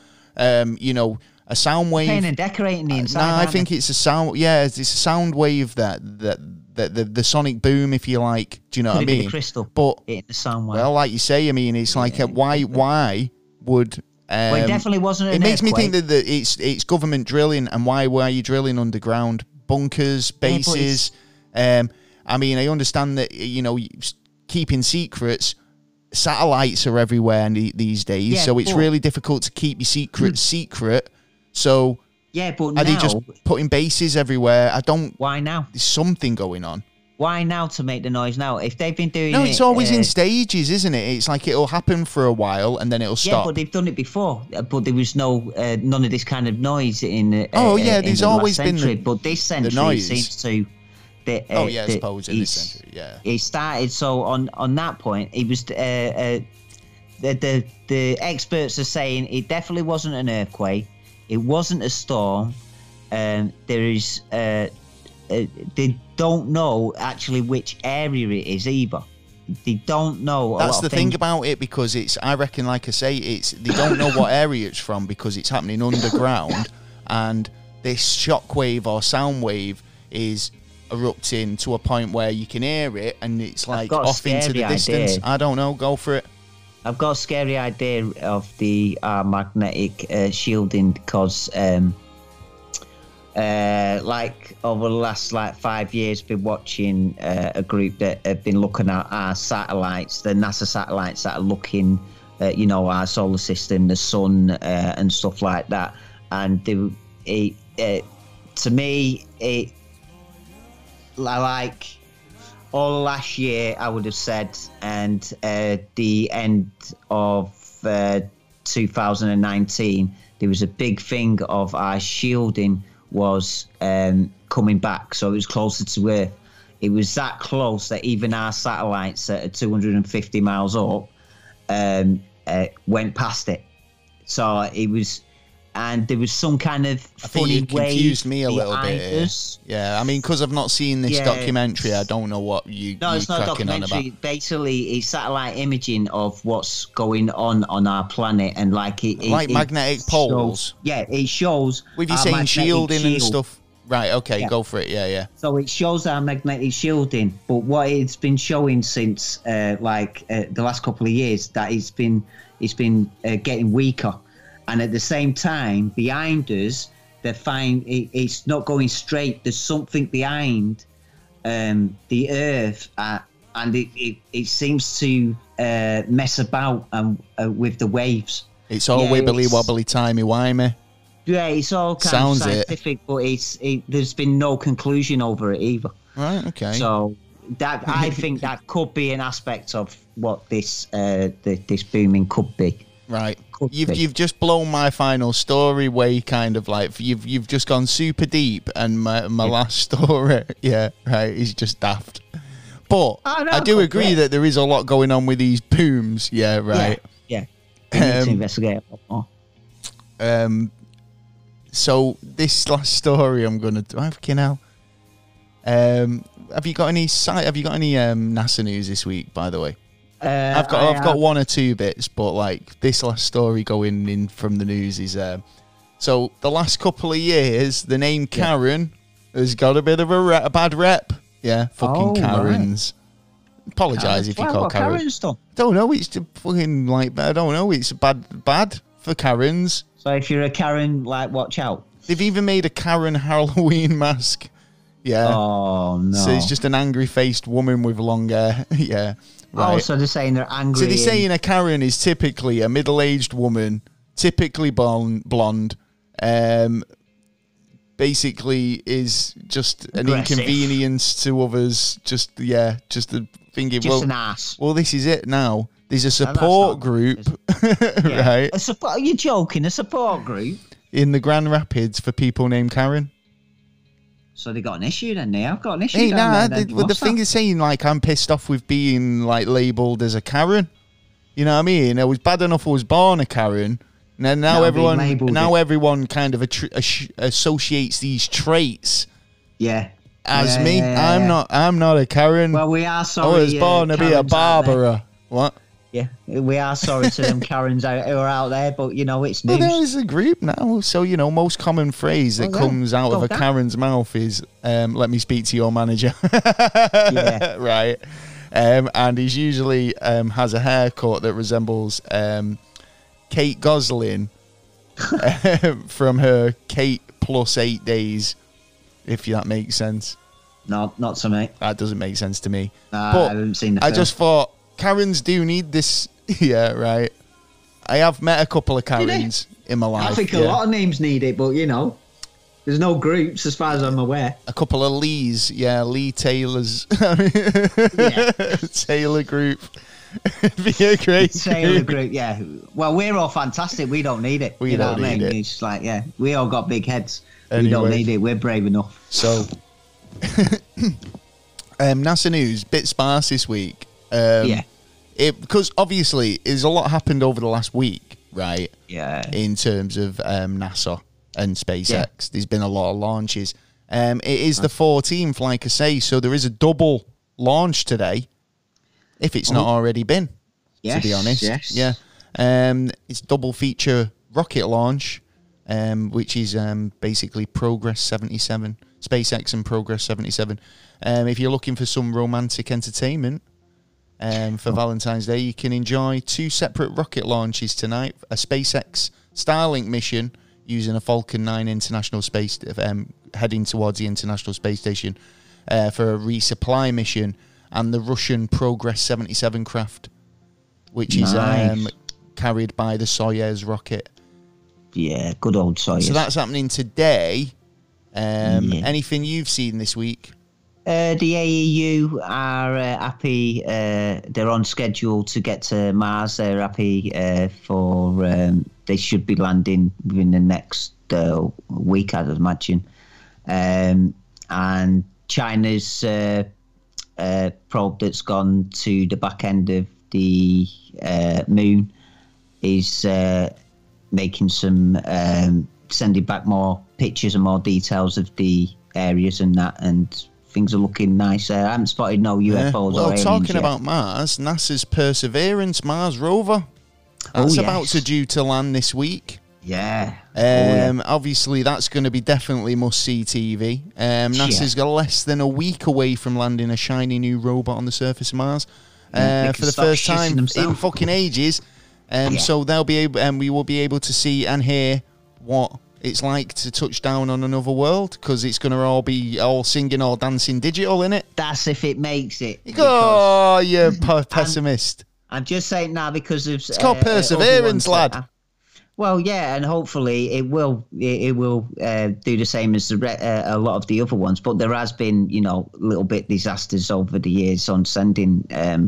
you know, a sound wave. Painting and decorating the inside. No, I think it's a sound. Yeah, it's a sound wave that the sonic boom, if you like. Do you know what I mean? Be the crystal, but it's a sound wave. Well, like you say, I mean, it's like why would? Well, it definitely wasn't. It makes me think that it's government drilling, and why are you drilling underground bunkers, bases? I mean, I understand that, you know, keeping secrets. Satellites are everywhere these days, so it's really difficult to keep your secret secret. So but now, are they just putting bases everywhere? I don't. Why now? There's something going on. Why now to make the noise now? If they've been doing it's always in stages, isn't it? It's like it'll happen for a while and then it'll stop. Yeah, but they've done it before. But there was no none of this kind of noise in. There's always been century. But this century seems to. I suppose in this century, It started, so on that point, it was the experts are saying it definitely wasn't an earthquake, it wasn't a storm, they don't know actually which area it is either. They don't know. That's the thing about it, because it's, I reckon, like I say, it's they don't know what area it's from because it's happening underground, and this shockwave or sound wave is erupting to a point where you can hear it, and it's like off into the distance. I don't know, go for it. I've got a scary idea of the magnetic shielding, because like over the last 5 years, been watching a group that have been looking at our satellites, the NASA satellites that are looking you know, our solar system, the sun, and stuff like that, and to me it, like all last year, I would have said, and the end of 2019, there was a big thing of our shielding was coming back, so it was closer to Earth. It was that close that even our satellites that are 250 miles up went past it. So it was. And there was some kind of funny way. Confused me a little bit. Us. Yeah, I mean, because I've not seen this documentary, I don't know what you. No, it's not a documentary. Basically, it's satellite imaging of what's going on our planet, and like it magnetic poles. Yeah, it shows. With you saying shielding and stuff, right? Okay, go for it. Yeah, yeah. So it shows our magnetic shielding, but what it's been showing since the last couple of years, that it's been getting weaker. And at the same time, behind us, they find it's not going straight. There's something behind the Earth, and it seems to mess about with the waves. It's all wibbly wobbly, timey wimey. Yeah, it's all kind of scientific, but there's been no conclusion over it either. Right. Okay. So that I think that could be an aspect of what this this booming could be. Right. You've just blown my final story way, kind of like you've just gone super deep, and my last story is just daft. But I do agree that there is a lot going on with these booms. We need to investigate a lot more. So this last story I'm gonna do, fucking hell. Have you got any NASA news this week, by the way? I've got one or two bits, but like this last story going in from the news is so the last couple of years, the name Karen has got a bit of a bad rep. Yeah, fucking Karens. Right. Apologise if you call Karen. Karen's done? I don't know. It's fucking I don't know. It's bad for Karens. So if you're a Karen, watch out. They've even made a Karen Halloween mask. Yeah. Oh no. So it's just an angry-faced woman with long hair. Yeah. Right. Oh, so they're saying they're angry. So they're saying a Karen is typically a middle-aged woman, typically blonde, basically is just an inconvenience to others. An ass. Well, this is it now. There's a support group, right? You're joking, a support group? In the Grand Rapids for people named Karen. So they got an issue then. They have got an issue. Hey, the thing is saying, like, I'm pissed off with being labelled as a Karen. You know what I mean? It was bad enough I was born a Karen, and then now everyone kind of associates these traits. Yeah. as me. I'm not a Karen. Well, we are sorry. I was born to be a Barbara. What? Yeah, we are sorry to them Karens who are out there, but, you know, it's news. Well, there is a group now, so, you know, most common phrase that comes out of a Karen's mouth is, let me speak to your manager. Yeah. Right. And he's usually has a haircut that resembles Kate Gosling from her Kate plus 8 days, if that makes sense. No, not to me. That doesn't make sense to me. But I haven't seen that. I just thought, Karens do need this. Yeah, right. I have met a couple of Karens in my life. I think a lot of names need it, but, you know, there's no groups as far as I'm aware. A couple of Lees. Yeah, Lee Taylors. Taylor group. It'd be a great Taylor group, yeah. Well, we're all fantastic. We don't need it. You know what I mean? It's just like, yeah, we all got big heads. Anyway. We don't need it. We're brave enough. So, NASA news, bit sparse this week. Because obviously there's a lot happened over the last week, right? Yeah. In terms of NASA and SpaceX, there's been a lot of launches. It is the 14th, like I say, so there is a double launch today, if it's not already been. Yes, to be honest, yeah. It's double feature rocket launch, which is basically Progress 77, SpaceX and Progress 77. If you're looking for some romantic entertainment. For Valentine's Day, you can enjoy two separate rocket launches tonight. A SpaceX Starlink mission using a Falcon 9 International Space, heading towards the International Space Station for a resupply mission, and the Russian Progress 77 craft, which is carried by the Soyuz rocket. Yeah, good old Soyuz. So that's happening today. Anything you've seen this week? The AEU are happy. They're on schedule to get to Mars. They're happy for. They should be landing within the next week, I'd imagine. And China's probe that's gone to the back end of the moon is making some sending back more pictures and more details of the areas and that, and things are looking nice. I haven't spotted no UFOs or aliens talking yet. About Mars, NASA's Perseverance Mars rover. That's about to due to land this week. Yeah. Obviously, that's going to be definitely must-see TV. NASA's got less than a week away from landing a shiny new robot on the surface of Mars for the first time in fucking ages. So they'll be able, we will be able to see and hear what it's like to touch down on another world, because it's going to all be all singing or dancing digital, innit? That's if it makes it. Oh, you're pessimist. I'm just saying now because of... It's called Perseverance, lad. Well, yeah, and hopefully it will do the same as a lot of the other ones, but there has been, you know, little bit disasters over the years on sending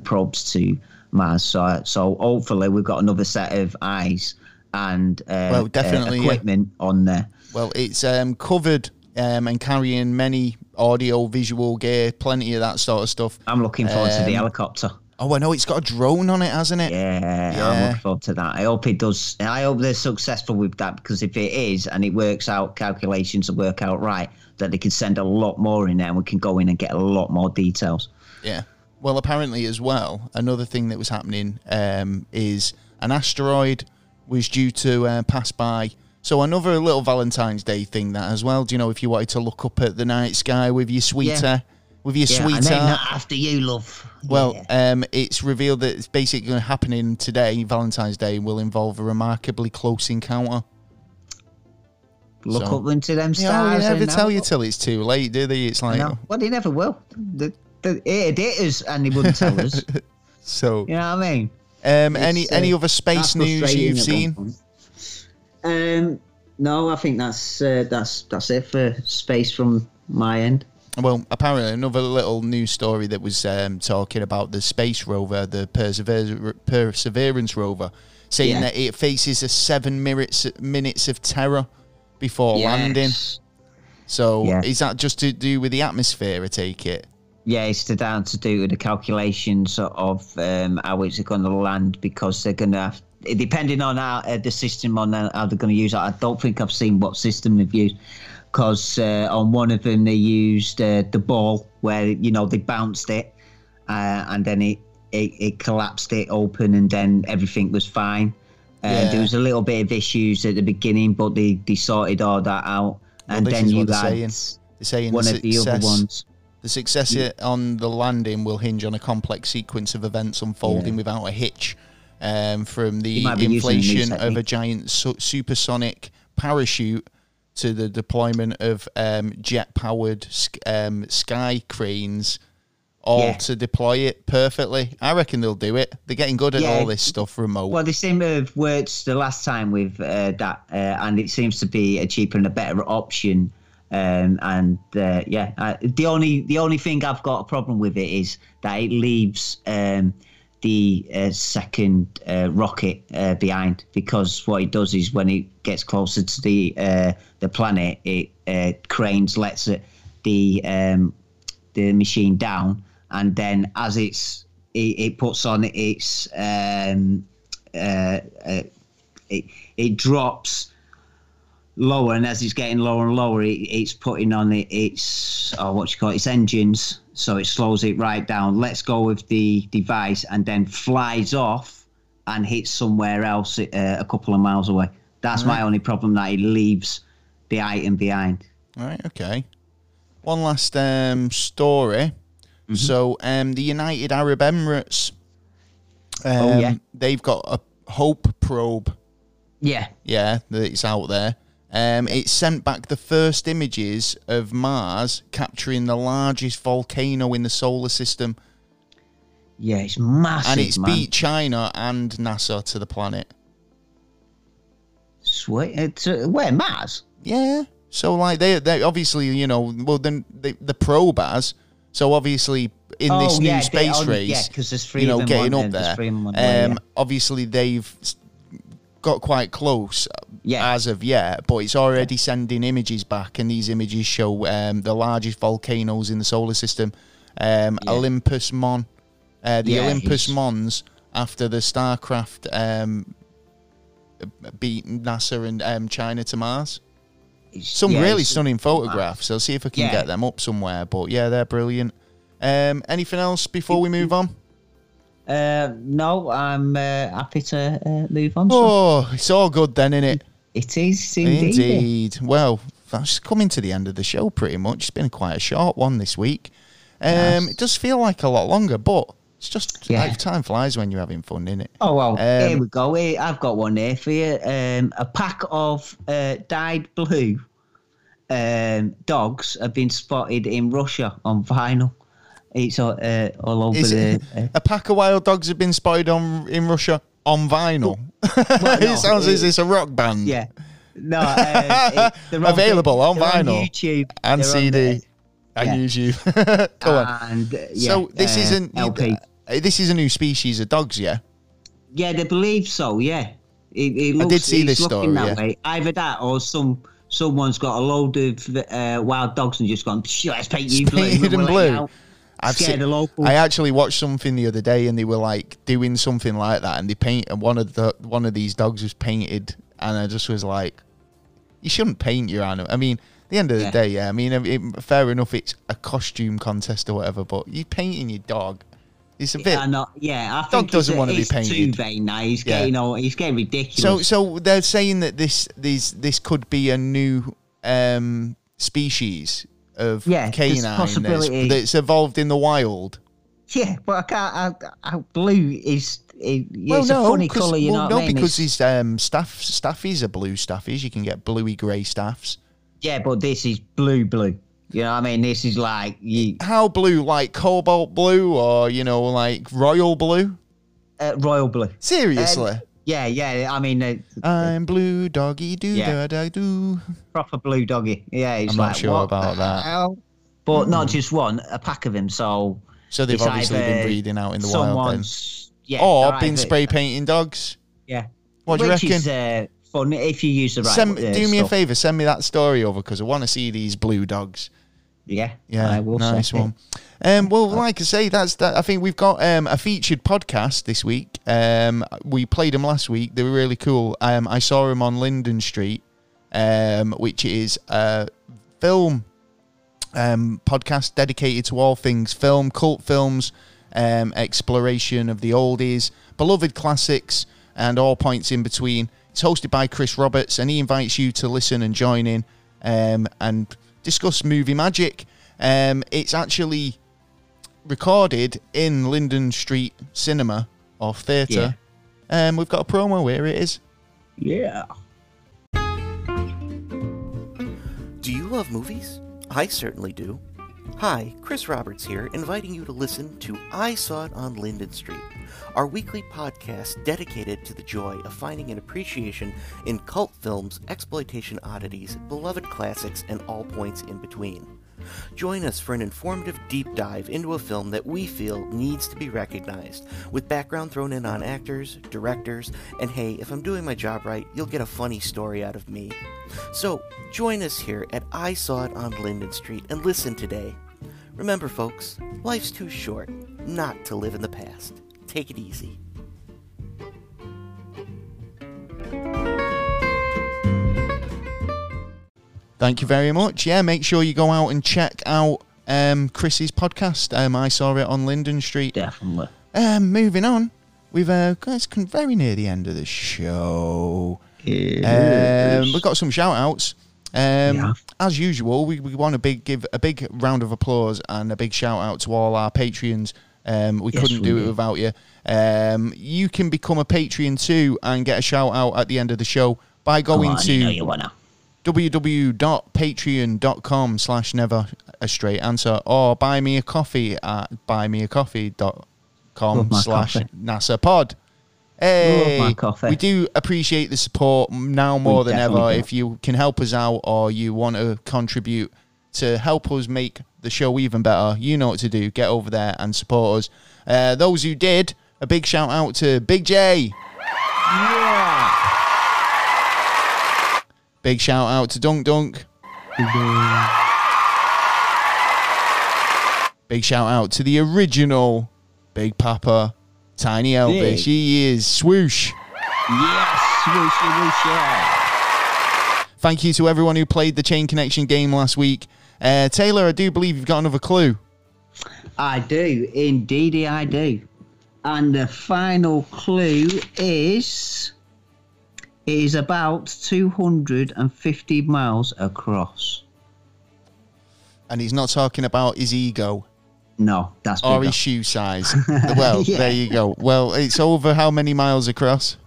probes to Mars, so hopefully we've got another set of eyes and equipment on there. Well, it's covered and carrying many audio, visual gear, plenty of that sort of stuff. I'm looking forward to the helicopter. Oh, I know, it's got a drone on it, hasn't it? Yeah, I'm looking forward to that. I hope it does. I hope they're successful with that, because if it is and it works out, calculations will work out right, that they can send a lot more in there and we can go in and get a lot more details. Yeah. Well, apparently as well, another thing that was happening is an asteroid was due to pass by. So another little Valentine's Day thing, that as well. Do you know, if you wanted to look up at the night sky with your sweetheart, I named that after you, love. Well, it's revealed that it's basically going to happen today. Valentine's Day will involve a remarkably close encounter. Look up into them stars. They never tell you till it's too late, do they? It's like, well, they never will. It is, and they wouldn't tell us. So you know what I mean. Any other space news you've seen? No, I think that's it for space from my end. Well, apparently another little news story that was talking about the space rover, the Perseverance rover, saying that it faces a 7 minutes of terror before landing. So is that just to do with the atmosphere, I take it? Yeah, it's down to do with the calculations of how it's going to land, because they're going to have, depending on how the system on how they're going to use it. I don't think I've seen what system they've used. because on one of them they used the ball where, you know, they bounced it and then it collapsed it open and then everything was fine. There was a little bit of issues at the beginning, but they sorted all that out. And well, then you guys, one of the other ones. The success on the landing will hinge on a complex sequence of events unfolding without a hitch, from the inflation of a giant supersonic parachute to the deployment of jet-powered sky cranes, all to deploy it perfectly. I reckon they'll do it. They're getting good at all this stuff remote. Well, they seem to have worked the last time with that, and it seems to be a cheaper and a better option. The only thing I've got a problem with it is that it leaves the second rocket behind, because what it does is when it gets closer to the planet, it cranes lets the machine down, and then as it puts on its it drops lower, and as it's getting lower and lower, it's putting on its engines, so it slows it right down. Let's go with the device, and then flies off and hits somewhere else a couple of miles away. That's my only problem, that it leaves the item behind. All right, okay. One last story. Mm-hmm. So the United Arab Emirates, they've got a Hope probe. Yeah. Yeah, it's out there. It sent back the first images of Mars, capturing the largest volcano in the solar system. Yeah, it's massive, and it's beat China and NASA to the planet. Sweet. Where, Mars? Yeah. So, like, they obviously, you know, well, then the probe has. So, obviously, in this new space race, because there's three, you know, getting up there. Obviously, they've got quite close as of yet, but it's already sending images back, and these images show the largest volcanoes in the solar system. Olympus Mons, Olympus Mons, after the StarCraft beat NASA and China to Mars. Some really stunning photographs. I'll see if I can get them up somewhere, but yeah, they're brilliant. Anything else before we move on? No, I'm happy to move on. Oh, it's all good then, innit? It is, indeed. Well, that's coming to the end of the show pretty much. It's been quite a short one this week. It does feel like a lot longer, but it's just like time flies when you're having fun, innit? Oh, well, here we go. I've got one here for you. A pack of dyed blue dogs have been spotted in Russia on vinyl. It's all over the... a pack of wild dogs have been spotted in Russia on vinyl. Well, no, it sounds as if it's a rock band. Yeah. No, available on vinyl. On YouTube. And CD. And YouTube. Go on. And, so this isn't... LP. This is a new species of dogs, yeah? Yeah, they believe so, yeah. It looks, I did see this story, way. Either that or someone's got a load of wild dogs and just gone, let's paint you blue. Painted and blue. I actually watched something the other day, and they were like doing something like that, and they paint, and one of these dogs was painted, and I just was like, you shouldn't paint your animal. I mean, at the end of the day, I mean, fair enough, it's a costume contest or whatever, but you painting your dog, it's a bit. I think dog doesn't want to be painted. Too vain now. He's getting old. He's getting ridiculous. So they're saying that this could be a new species of canine that's evolved in the wild. Yeah, but I can't. Blue is a funny colour, you know. Well, no, because his staffies are blue staffies. You can get bluey grey staffs. Yeah, but this is blue. You know what I mean? This is like how blue, like cobalt blue, or you know, like royal blue. Royal blue. Seriously. Yeah. I mean, I'm blue doggy do da do. Proper blue doggy. Yeah, he's I'm like, not sure about that. Hell? But not just one, a pack of them. So they've obviously been breeding out in the wild, then. Yeah, or been spray painting dogs. Yeah. What do you reckon? Is, fun if you use the right. Do me a favor, send me that story over, because I want to see these blue dogs. Yeah, I will. Nice one. Well, like I say, that's that. I think we've got a featured podcast this week. We played them last week. They were really cool. I saw them on Linden Street, which is film podcast dedicated to all things film, cult films, exploration of the oldies, beloved classics, and all points in between. It's hosted by Chris Roberts, and he invites you to listen and join in and discuss movie magic. It's actually recorded in Linden Street Cinema or Theatre. Yeah. We've got a promo here, it is. Yeah. Do you love movies? I certainly do. Hi, Chris Roberts here, inviting you to listen to I Saw It on Linden Street, our weekly podcast dedicated to the joy of finding an appreciation in cult films, exploitation oddities, beloved classics, and all points in between. Join us for an informative deep dive into a film that we feel needs to be recognized, with background thrown in on actors, directors, and hey, if I'm doing my job right, you'll get a funny story out of me. So, join us here at I Saw It on Linden Street and listen today. Remember folks, life's too short not to live in the past. Take it easy. Thank you very much. Yeah, make sure you go out and check out Chris's podcast. I saw it on Linden Street. Definitely. Moving on, we've guys come very near the end of the show. We've got some shout outs. As usual, we want to give a big round of applause and a big shout out to all our Patreons. We couldn't do it without you. You can become a Patreon too and get a shout out at the end of the show by going to. You know you wanna. www.patreon.com/neverastraightanswer or buy me a coffee at buymeacoffee.com/NASApod. Hey, we do appreciate the support now more than ever. If you can help us out or you want to contribute to help us make the show even better, you know what to do. Get over there and support us. Those who did, a big shout out to Big J. Yeah. Big shout out to Dunk Dunk. Big shout out to the original Big Papa, Tiny Elvis. He is swoosh. Yes, swooshy, yeah. Thank you to everyone who played the Chain Connection game last week. Taylor, I do believe you've got another clue. I do, indeedy I do. And the final clue is... it is about 250 miles across. And he's not talking about his ego. No, that's bigger. Or his shoe size. Well, yeah. There you go. Well, it's over how many miles across?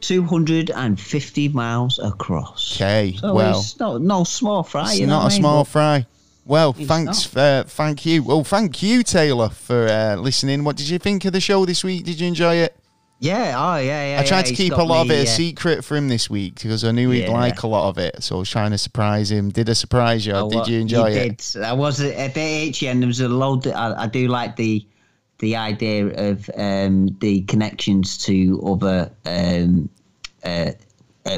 250 miles across. Okay, so well. It's no small fry. It's not a small fry. Well, thanks. Thank you. Well, thank you, Taylor, for listening. What did you think of the show this week? Did you enjoy it? Yeah, oh, yeah, yeah. I tried to keep a lot of it a secret for him this week because I knew he'd like a lot of it. So I was trying to surprise him. Did I surprise you? Did you enjoy it? Did. I was a bit itchy and there was a load that I do like the idea of the connections to other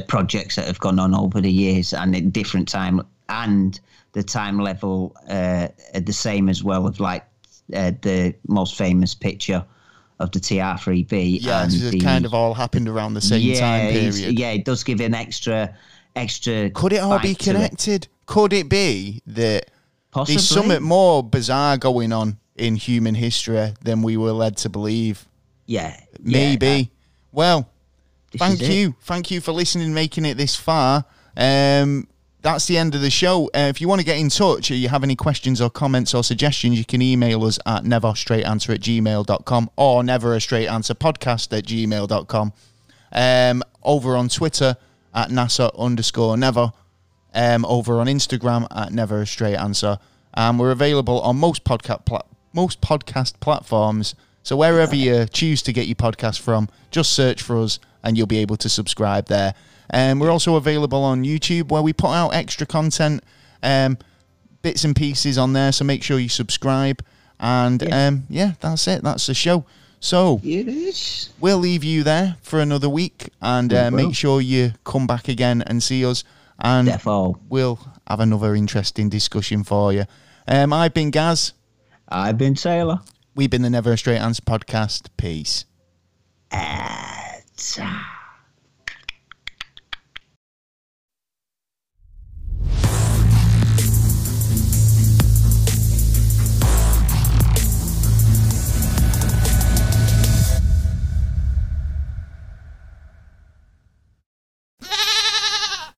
projects that have gone on over the years and at different time and the time level the same as well of like the most famous picture of the TR3B. Yeah, and so it kind of all happened around the same time period. Yeah, it does give an extra... Could it all be connected? Could it be that there's something more bizarre going on in human history than we were led to believe? Yeah. Maybe. Yeah, well, thank you. Thank you for listening and making it this far. That's the end of the show. If you want to get in touch or you have any questions or comments or suggestions, you can email us at neverastraightanswer@gmail.com or neverastraightanswerpodcast@gmail.com. Over on Twitter at NASA_never. Over on Instagram at neverastraightanswer. And we're available on most podcast platforms. So wherever you choose to get your podcast from, just search for us and you'll be able to subscribe there. We're also available on YouTube where we put out extra content, bits and pieces on there. So make sure you subscribe. And that's it. That's the show. So we'll leave you there for another week and make sure you come back again and see us. And we'll have another interesting discussion for you. I've been Gaz. I've been Taylor. We've been the Never A Straight Answer podcast. Peace.